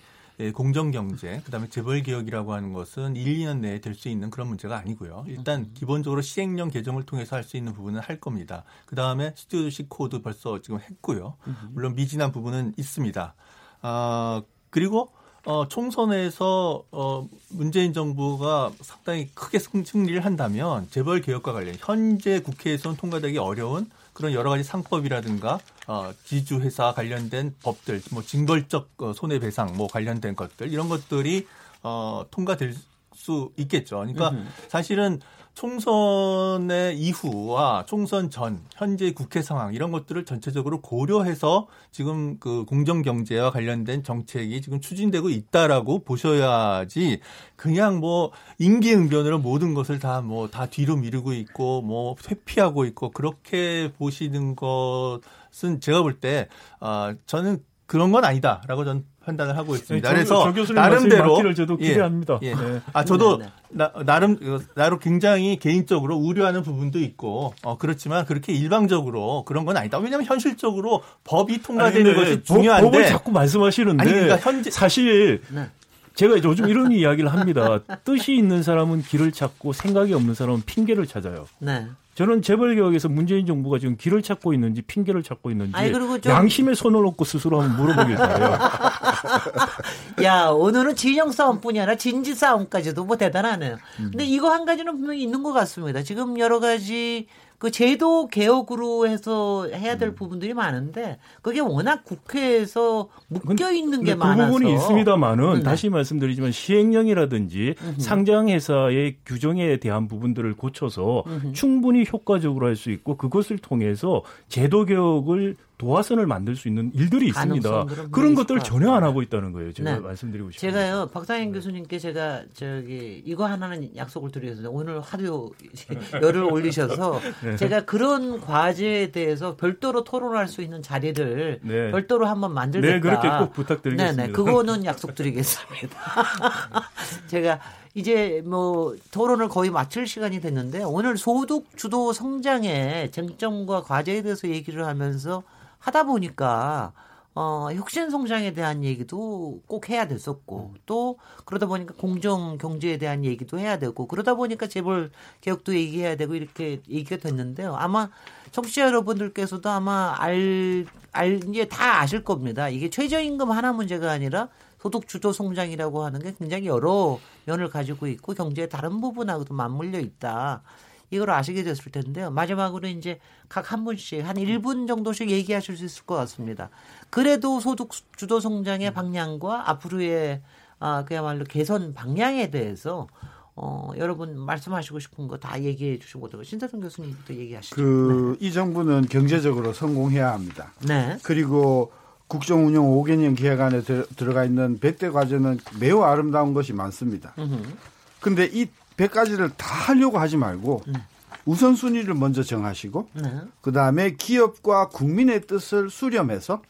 공정경제, 그다음에 재벌개혁이라고 하는 것은 일, 이 년 내에 될 수 있는 그런 문제가 아니고요. 일단 기본적으로 시행령 개정을 통해서 할 수 있는 부분은 할 겁니다. 그다음에 스튜어드십 코드 벌써 지금 했고요. 물론 미진한 부분은 있습니다. 아, 그리고 어, 총선에서 어, 문재인 정부가 상당히 크게 승리를 한다면 재벌개혁과 관련 현재 국회에서는 통과되기 어려운 그런 여러 가지 상법이라든가 어, 지주회사 관련된 법들, 뭐 징벌적 손해배상 뭐 관련된 것들 이런 것들이 어, 통과될 수 있겠죠. 그러니까 사실은 총선의 이후와 총선 전 현재 국회 상황 이런 것들을 전체적으로 고려해서 지금 그 공정경제와 관련된 정책이 지금 추진되고 있다라고 보셔야지 그냥 뭐 임기응변으로 모든 것을 다 뭐 다 뒤로 미루고 있고 뭐 회피하고 있고 그렇게 보시는 것은 제가 볼 때 아 저는 그런 건 아니다라고 저는 판단을 하고 있습니다. 네, 저, 그래서 저 나름대로 맞기를 저도 기대합니다. 예, 예. 네. 아 저도 네, 네. 나, 나름 나름 굉장히 개인적으로 우려하는 부분도 있고 어, 그렇지만 그렇게 일방적으로 그런 건 아니다. 왜냐하면 현실적으로 법이 통과되는 아니, 것이 중요한데 법을 자꾸 말씀하시는데 아니, 그러니까 현재, 사실 네. 제가 요즘 이런 이야기를 합니다. 뜻이 있는 사람은 길을 찾고 생각이 없는 사람은 핑계를 찾아요. 네. 저는 재벌개혁에서 문재인 정부가 지금 길을 찾고 있는지 핑계를 찾고 있는지 아니, 좀... 양심의 손을 놓고 스스로 한번 물어보길 바라요. 야, 오늘은 진영 싸움뿐이 아니라 진지 싸움까지도 뭐 대단하네요. 음. 근데 이거 한 가지는 분명히 있는 것 같습니다. 지금 여러 가지 그 제도 개혁으로 해서 해야 될 음. 부분들이 많은데 그게 워낙 국회에서 묶여 있는 게 그 많아서. 그 부분이 있습니다만은 네. 다시 말씀드리지만 시행령이라든지 음흠. 상장회사의 규정에 대한 부분들을 고쳐서 음흠. 충분히 효과적으로 할 수 있고 그것을 통해서 제도 개혁을 도화선을 만들 수 있는 일들이 있습니다. 그런 것들을 전혀 안 하고 있다는 거예요. 제가 네. 말씀드리고 싶습니다. 제가요, 박상인 네. 교수님께 제가 저기 이거 하나는 약속을 드리겠습니다. 오늘 하루 열을 올리셔서 네. 제가 그런 과제에 대해서 별도로 토론할 수 있는 자리를 네. 별도로 한번 만들겠다. 네, 그렇게 꼭 부탁드리겠습니다. 네네, 그거는 약속드리겠습니다. 제가 이제 뭐 토론을 거의 마칠 시간이 됐는데 오늘 소득 주도 성장의 쟁점과 과제에 대해서 얘기를 하면서 하다 보니까 어, 혁신 성장에 대한 얘기도 꼭 해야 됐었고 또 그러다 보니까 공정 경제에 대한 얘기도 해야 되고 그러다 보니까 재벌 개혁도 얘기해야 되고 이렇게 얘기가 됐는데요. 아마 청취자 여러분들께서도 아마 알, 알 이제 다 아실 겁니다. 이게 최저임금 하나 문제가 아니라 소득 주도 성장이라고 하는 게 굉장히 여러 면을 가지고 있고 경제의 다른 부분하고도 맞물려 있다. 이걸 아시게 됐을 텐데요. 마지막으로 이제 각 한 분씩 한 일 분 정도씩 얘기하실 수 있을 것 같습니다. 그래도 소득 주도 성장의 방향과 앞으로의 아, 그야말로 개선 방향에 대해서 어, 여러분 말씀하시고 싶은 거 다 얘기해 주시고 신세동 교수님부터 얘기하시죠. 그, 네. 이 정부는 경제적으로 성공해야 합니다. 네. 그리고 국정운영 오 개년 계획 안에 들, 들어가 있는 백 대 과제는 매우 아름다운 것이 많습니다. 그런데 이 백 가지를 다 하려고 하지 말고 네. 우선순위를 먼저 정하시고 네. 그다음에 기업과 국민의 뜻을 수렴해서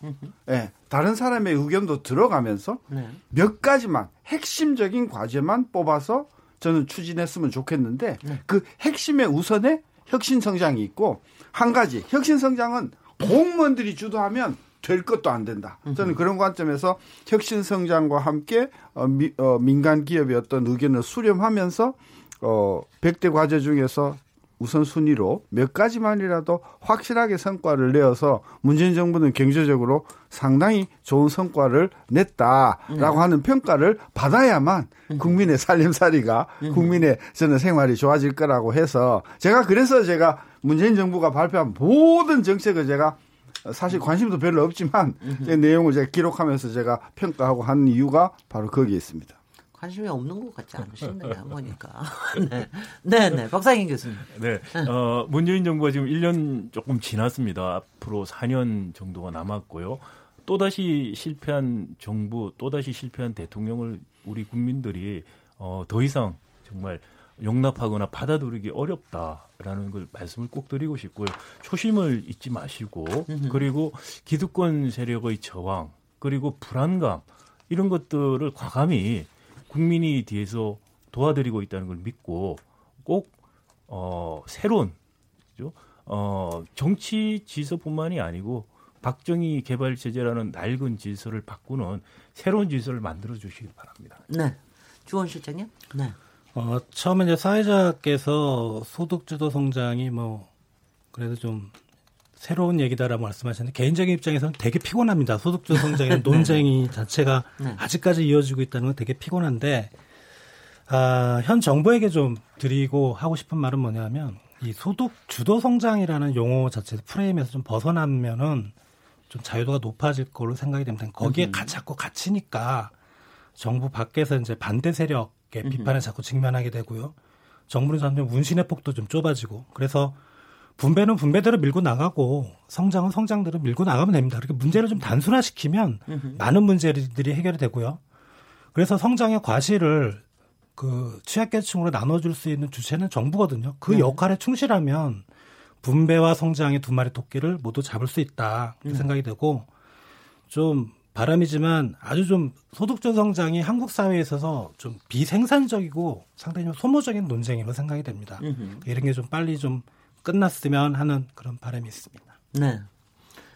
네, 다른 사람의 의견도 들어가면서 네. 몇 가지만 핵심적인 과제만 뽑아서 저는 추진했으면 좋겠는데 네. 그 핵심의 우선에 혁신성장이 있고 한 가지 혁신성장은 공무원들이 주도하면 될 것도 안 된다. 저는 그런 관점에서 혁신성장과 함께 어, 미, 어, 민간 기업의 어떤 의견을 수렴하면서 어, 백 대 과제 중에서 우선순위로 몇 가지만이라도 확실하게 성과를 내어서 문재인 정부는 경제적으로 상당히 좋은 성과를 냈다라고 네. 하는 평가를 받아야만 국민의 살림살이가 국민의 저는 생활이 좋아질 거라고 해서 제가 그래서 제가 문재인 정부가 발표한 모든 정책을 제가 사실 관심도 별로 없지만 제 내용을 제가 기록하면서 제가 평가하고 하는 이유가 바로 거기에 있습니다. 관심이 없는 것 같지 않으신데요, 보니까. 네, 네, 네. 박상인 교수님. 네, 어, 문재인 정부가 지금 일 년 조금 지났습니다. 앞으로 사 년 정도가 남았고요. 또다시 실패한 정부, 또다시 실패한 대통령을 우리 국민들이 어, 더 이상 정말 용납하거나 받아들이기 어렵다라는 걸 말씀을 꼭 드리고 싶고요. 초심을 잊지 마시고 그리고 기득권 세력의 저항 그리고 불안감 이런 것들을 과감히 국민이 뒤에서 도와드리고 있다는 걸 믿고 꼭 어, 새로운 그죠? 어, 정치 질서뿐만이 아니고 박정희 개발 체제라는 낡은 질서를 바꾸는 새로운 질서를 만들어 주시기 바랍니다. 네, 주원 실장님. 네. 어, 처음에 이제 사회자께서 소득주도 성장이 뭐, 그래도 좀 새로운 얘기다라고 말씀하셨는데, 개인적인 입장에서는 되게 피곤합니다. 소득주도 성장의 논쟁이 자체가 네. 아직까지 이어지고 있다는 건 되게 피곤한데, 아, 현 정부에게 좀 드리고 하고 싶은 말은 뭐냐면, 이 소득주도 성장이라는 용어 자체에서 프레임에서 좀 벗어나면은 좀 자유도가 높아질 걸로 생각이 됩니다. 거기에 음. 자꾸 갇히니까 정부 밖에서 이제 반대 세력 비판에 자꾸 직면하게 되고요. 정부는 점점 운신의 폭도 좀 좁아지고, 그래서 분배는 분배대로 밀고 나가고 성장은 성장대로 밀고 나가면 됩니다. 이렇게 문제를 좀 단순화시키면 으흠. 많은 문제들이 해결이 되고요. 그래서 성장의 과실을 그 취약계층으로 나눠줄 수 있는 주체는 정부거든요. 그 네. 역할에 충실하면 분배와 성장의 두 마리 토끼를 모두 잡을 수 있다. 그 음. 생각이 되고, 좀 바람이지만 아주 좀 소득주 성장이 한국 사회에 있어서 좀 비생산적이고 상당히 좀 소모적인 논쟁이라고 생각이 됩니다. 으흠. 이런 게 좀 빨리 좀 끝났으면 하는 그런 바람이 있습니다. 네,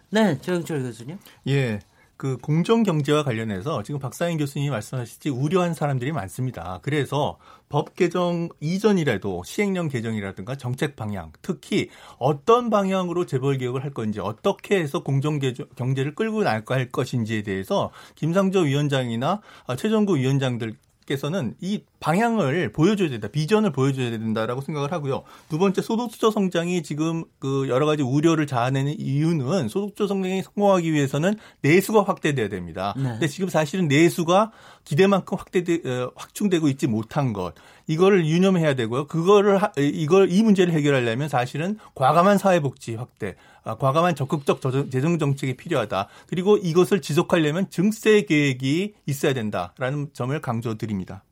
네, 조용철 교수님. 예, 그 공정 경제와 관련해서 지금 박상인 교수님이 말씀하셨지 우려한 사람들이 많습니다. 그래서 법 개정 이전이라도 시행령 개정이라든가 정책 방향, 특히 어떤 방향으로 재벌 개혁을 할 건지, 어떻게 해서 공정 경제를 끌고 나갈까 할 것인지에 대해서 김상조 위원장이나 최종구 위원장들 께서는 이 방향을 보여줘야 된다, 비전을 보여줘야 된다라고 생각을 하고요. 두 번째, 소득주도 성장이 지금 그 여러 가지 우려를 자아내는 이유는 소득주도 성장이 성공하기 위해서는 내수가 확대돼야 됩니다. 네. 근데 지금 사실은 내수가 기대만큼 확대되, 확충되고 있지 못한 것, 이거를 유념해야 되고요. 그거를 이걸 이 문제를 해결하려면 사실은 과감한 사회복지 확대, 과감한 적극적 재정 정책이 필요하다. 그리고 이것을 지속하려면 증세 계획이 있어야 된다라는 점을 강조드립니다.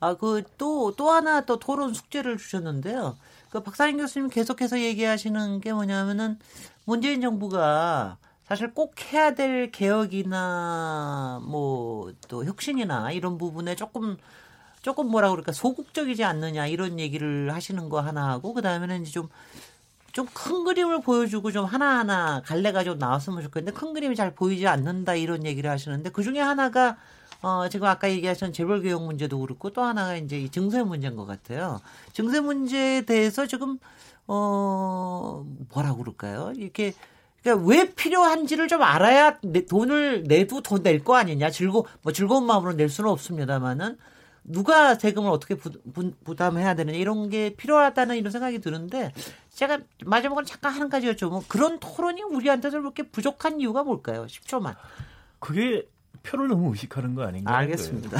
아, 그 또 또 하나 또 토론 숙제를 주셨는데요. 그 박상인 교수님 계속해서 얘기하시는 게 뭐냐면은 문재인 정부가 사실 꼭 해야 될 개혁이나 뭐 또 혁신이나 이런 부분에 조금 조금 뭐라 그럴까 소극적이지 않느냐 이런 얘기를 하시는 거 하나 하고, 그 다음에는 이제 좀 좀 큰 그림을 보여주고 좀 하나하나 갈래가 좀 나왔으면 좋겠는데 큰 그림이 잘 보이지 않는다 이런 얘기를 하시는데, 그 중에 하나가 어 지금 아까 얘기하신 재벌 개혁 문제도 그렇고 또 하나가 이제 이 증세 문제인 것 같아요. 증세 문제에 대해서 지금 어 뭐라 그럴까요? 이렇게 그러니까 왜 필요한지를 좀 알아야 내, 돈을 내도 더 낼 거 아니냐. 즐거 뭐 즐거운 마음으로 낼 수는 없습니다만은. 누가 세금을 어떻게 부담해야 되느냐 이런 게 필요하다는 이런 생각이 드는데, 제가 마지막으로 잠깐 한 가지 여쭤보면 그런 토론이 우리한테도 그렇게 부족한 이유가 뭘까요? 십 초만. 그게 표를 너무 의식하는 거 아닌가요? 알겠습니다.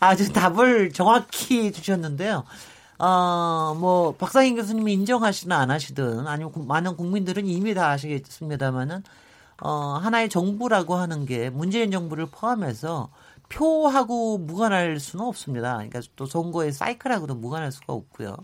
아주 답을 정확히 주셨는데요. 어, 뭐 박상인 교수님이 인정하시든 안 하시든 아니면 많은 국민들은 이미 다 아시겠습니다만은 어, 하나의 정부라고 하는 게 문재인 정부를 포함해서 표하고 무관할 수는 없습니다. 그러니까 또 선거의 사이클하고도 무관할 수가 없고요.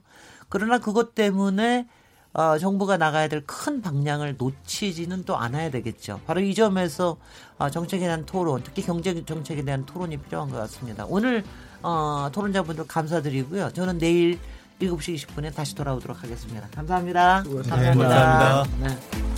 그러나 그것 때문에 어, 정부가 나가야 될 큰 방향을 놓치지는 또 않아야 되겠죠. 바로 이 점에서 어, 정책에 대한 토론, 특히 경제 정책에 대한 토론이 필요한 것 같습니다. 오늘 어, 토론자분들 감사드리고요. 저는 내일 일곱 시 이십 분에 다시 돌아오도록 하겠습니다. 감사합니다. 수고하셨습니다. 감사합니다. 네, 감사합니다. 네.